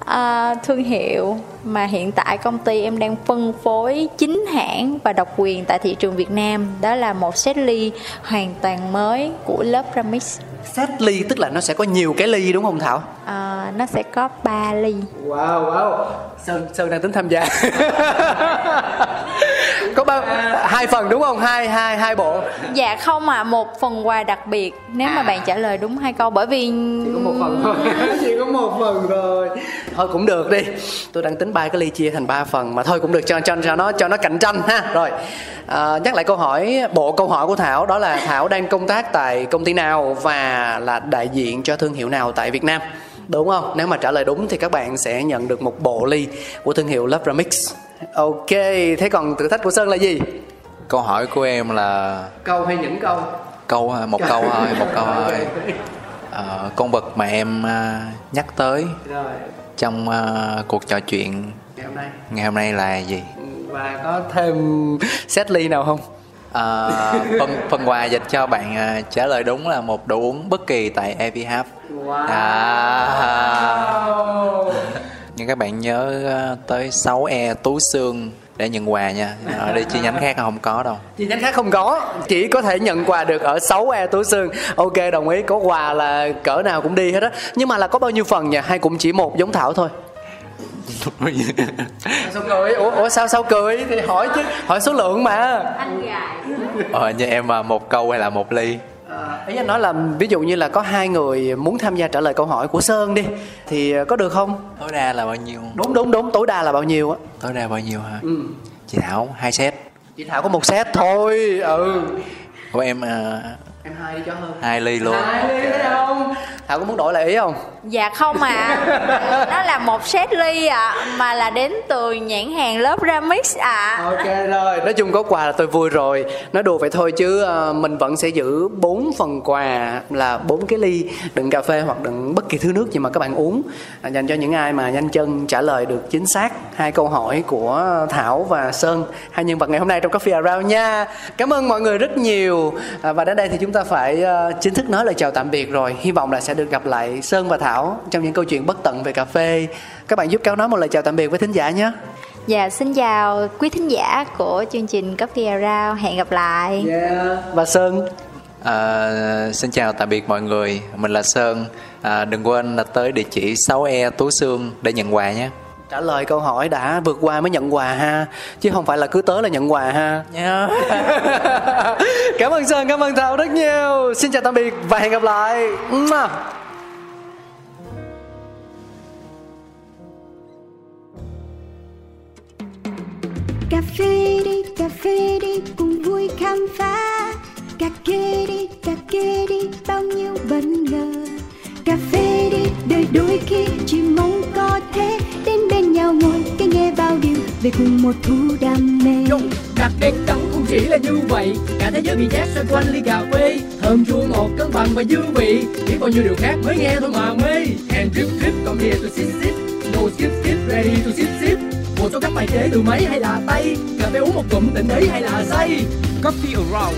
uh, thương hiệu mà hiện tại công ty em đang phân phối chính hãng và độc quyền tại thị trường Việt Nam. Đó là một set ly hoàn toàn mới của Loveramics. Set ly tức là nó sẽ có nhiều cái ly đúng không Thảo? À, nó sẽ có ba ly. Wow, wow. Sơn, Sơn đang tính tham gia. Có ba, hai phần đúng không? Hai, hai, hai bộ. Dạ không ạ, à, một phần quà đặc biệt nếu mà bạn trả lời đúng hai câu, bởi vì chỉ có một phần thôi. Chỉ có một phần rồi. Thôi cũng được đi. Tôi đang tính ba cái ly chia thành ba phần mà thôi cũng được, cho cho, cho nó cho nó cạnh tranh ha. Rồi. À, nhắc lại câu hỏi, bộ câu hỏi của Thảo đó là Thảo đang công tác tại công ty nào và là đại diện cho thương hiệu nào tại Việt Nam. Đúng không? Nếu mà trả lời đúng thì các bạn sẽ nhận được một bộ ly của thương hiệu Loveramix. Ok, thế còn thử thách của Sơn là gì? Câu hỏi của em là câu hay những câu? Câu một câu thôi, một câu thôi. À, con vật mà em nhắc tới rồi trong uh, cuộc trò chuyện ngày hôm nay, ngày hôm nay là gì? Và có thêm set ly nào không? À, phần, phần quà dành cho bạn uh, trả lời đúng là một đồ uống bất kỳ tại Every Hub. Wow. À, wow. Nhưng các bạn nhớ uh, tới sáu E Tú Xương để nhận quà nha. Ở đây chi nhánh khác không có đâu. Chi nhánh khác không có, chỉ có thể nhận quà được ở sáu E Tú Xương. Ok, đồng ý, có quà là cỡ nào cũng đi hết á. Nhưng mà là có bao nhiêu phần nhỉ? Hay cũng chỉ một giống Thảo thôi? Sao cười? Ủa, ủa sao sao cười? Thì hỏi chứ, hỏi số lượng mà. Anh gài. Ờ, như em mà một câu hay là một ly? À, ý anh nói là ví dụ như là có hai người muốn tham gia trả lời câu hỏi của Sơn đi, thì có được không? Tối đa là bao nhiêu? Đúng đúng đúng, tối đa là bao nhiêu á? Tối đa bao nhiêu hả? Ừ. Chị Thảo hai set. Chị Thảo có một set thôi. Ừ. Của em à... em hai đi cho hơn. Hai ly luôn. Hai ly thấy không? Thảo có muốn đổi lại ý không? Dạ không ạ. À. Đó là một set ly ạ, à, mà là đến từ nhãn hàng Loveramix ạ. À. Ok rồi, nói chung có quà là tôi vui rồi. Nói đùa vậy thôi chứ uh, mình vẫn sẽ giữ bốn phần quà là bốn cái ly đựng cà phê hoặc đựng bất kỳ thứ nước gì mà các bạn uống, à, dành cho những ai mà nhanh chân trả lời được chính xác hai câu hỏi của Thảo và Sơn, hai nhân vật ngày hôm nay trong Coffee Around nha. Cảm ơn mọi người rất nhiều. À, và đến đây thì chúng ta phải uh, chính thức nói lời chào tạm biệt rồi. Hy vọng là sẽ được gặp lại Sơn và Thảo trong những câu chuyện bất tận về cà phê. Các bạn giúp Cáo nói một lời chào tạm biệt với thính giả nhé. Dạ, xin chào quý thính giả của chương trình Coffee Around. Hẹn gặp lại. Yeah. Và Sơn. À, xin chào tạm biệt mọi người. Mình là Sơn. À, đừng quên là tới địa chỉ sáu E Tú Xương để nhận quà nhé. Trả lời câu hỏi đã vượt qua mới nhận quà ha, chứ không phải là cứ tới là nhận quà ha. Yeah. Cảm ơn Sơn, cảm ơn Thảo rất nhiều. Xin chào tạm biệt và hẹn gặp lại. Cà phê đi, cà phê đi, cùng vui khám phá. Cà kê đi, cà kê đi, bao nhiêu bất ngờ. Cà phê đi, đời đôi khi chỉ mong có thế. Đến bên nhau ngồi, cái nghe bao điều về cùng một thú đam mê. Yo, đặc biệt cấm không chỉ là như vậy. Cả thế giới bị chát xoay quanh ly cà phê. Thơm chua ngọt, cân bằng và dư vị. Chỉ còn nhiều điều khác mới nghe thôi mà mê. And drip drip, come here to sip sip. No skip skip, ready to sip sip. Một trong các bài chế từ máy hay là tay. Cà phê uống một cụm tỉnh đấy hay là say. Coffee Around,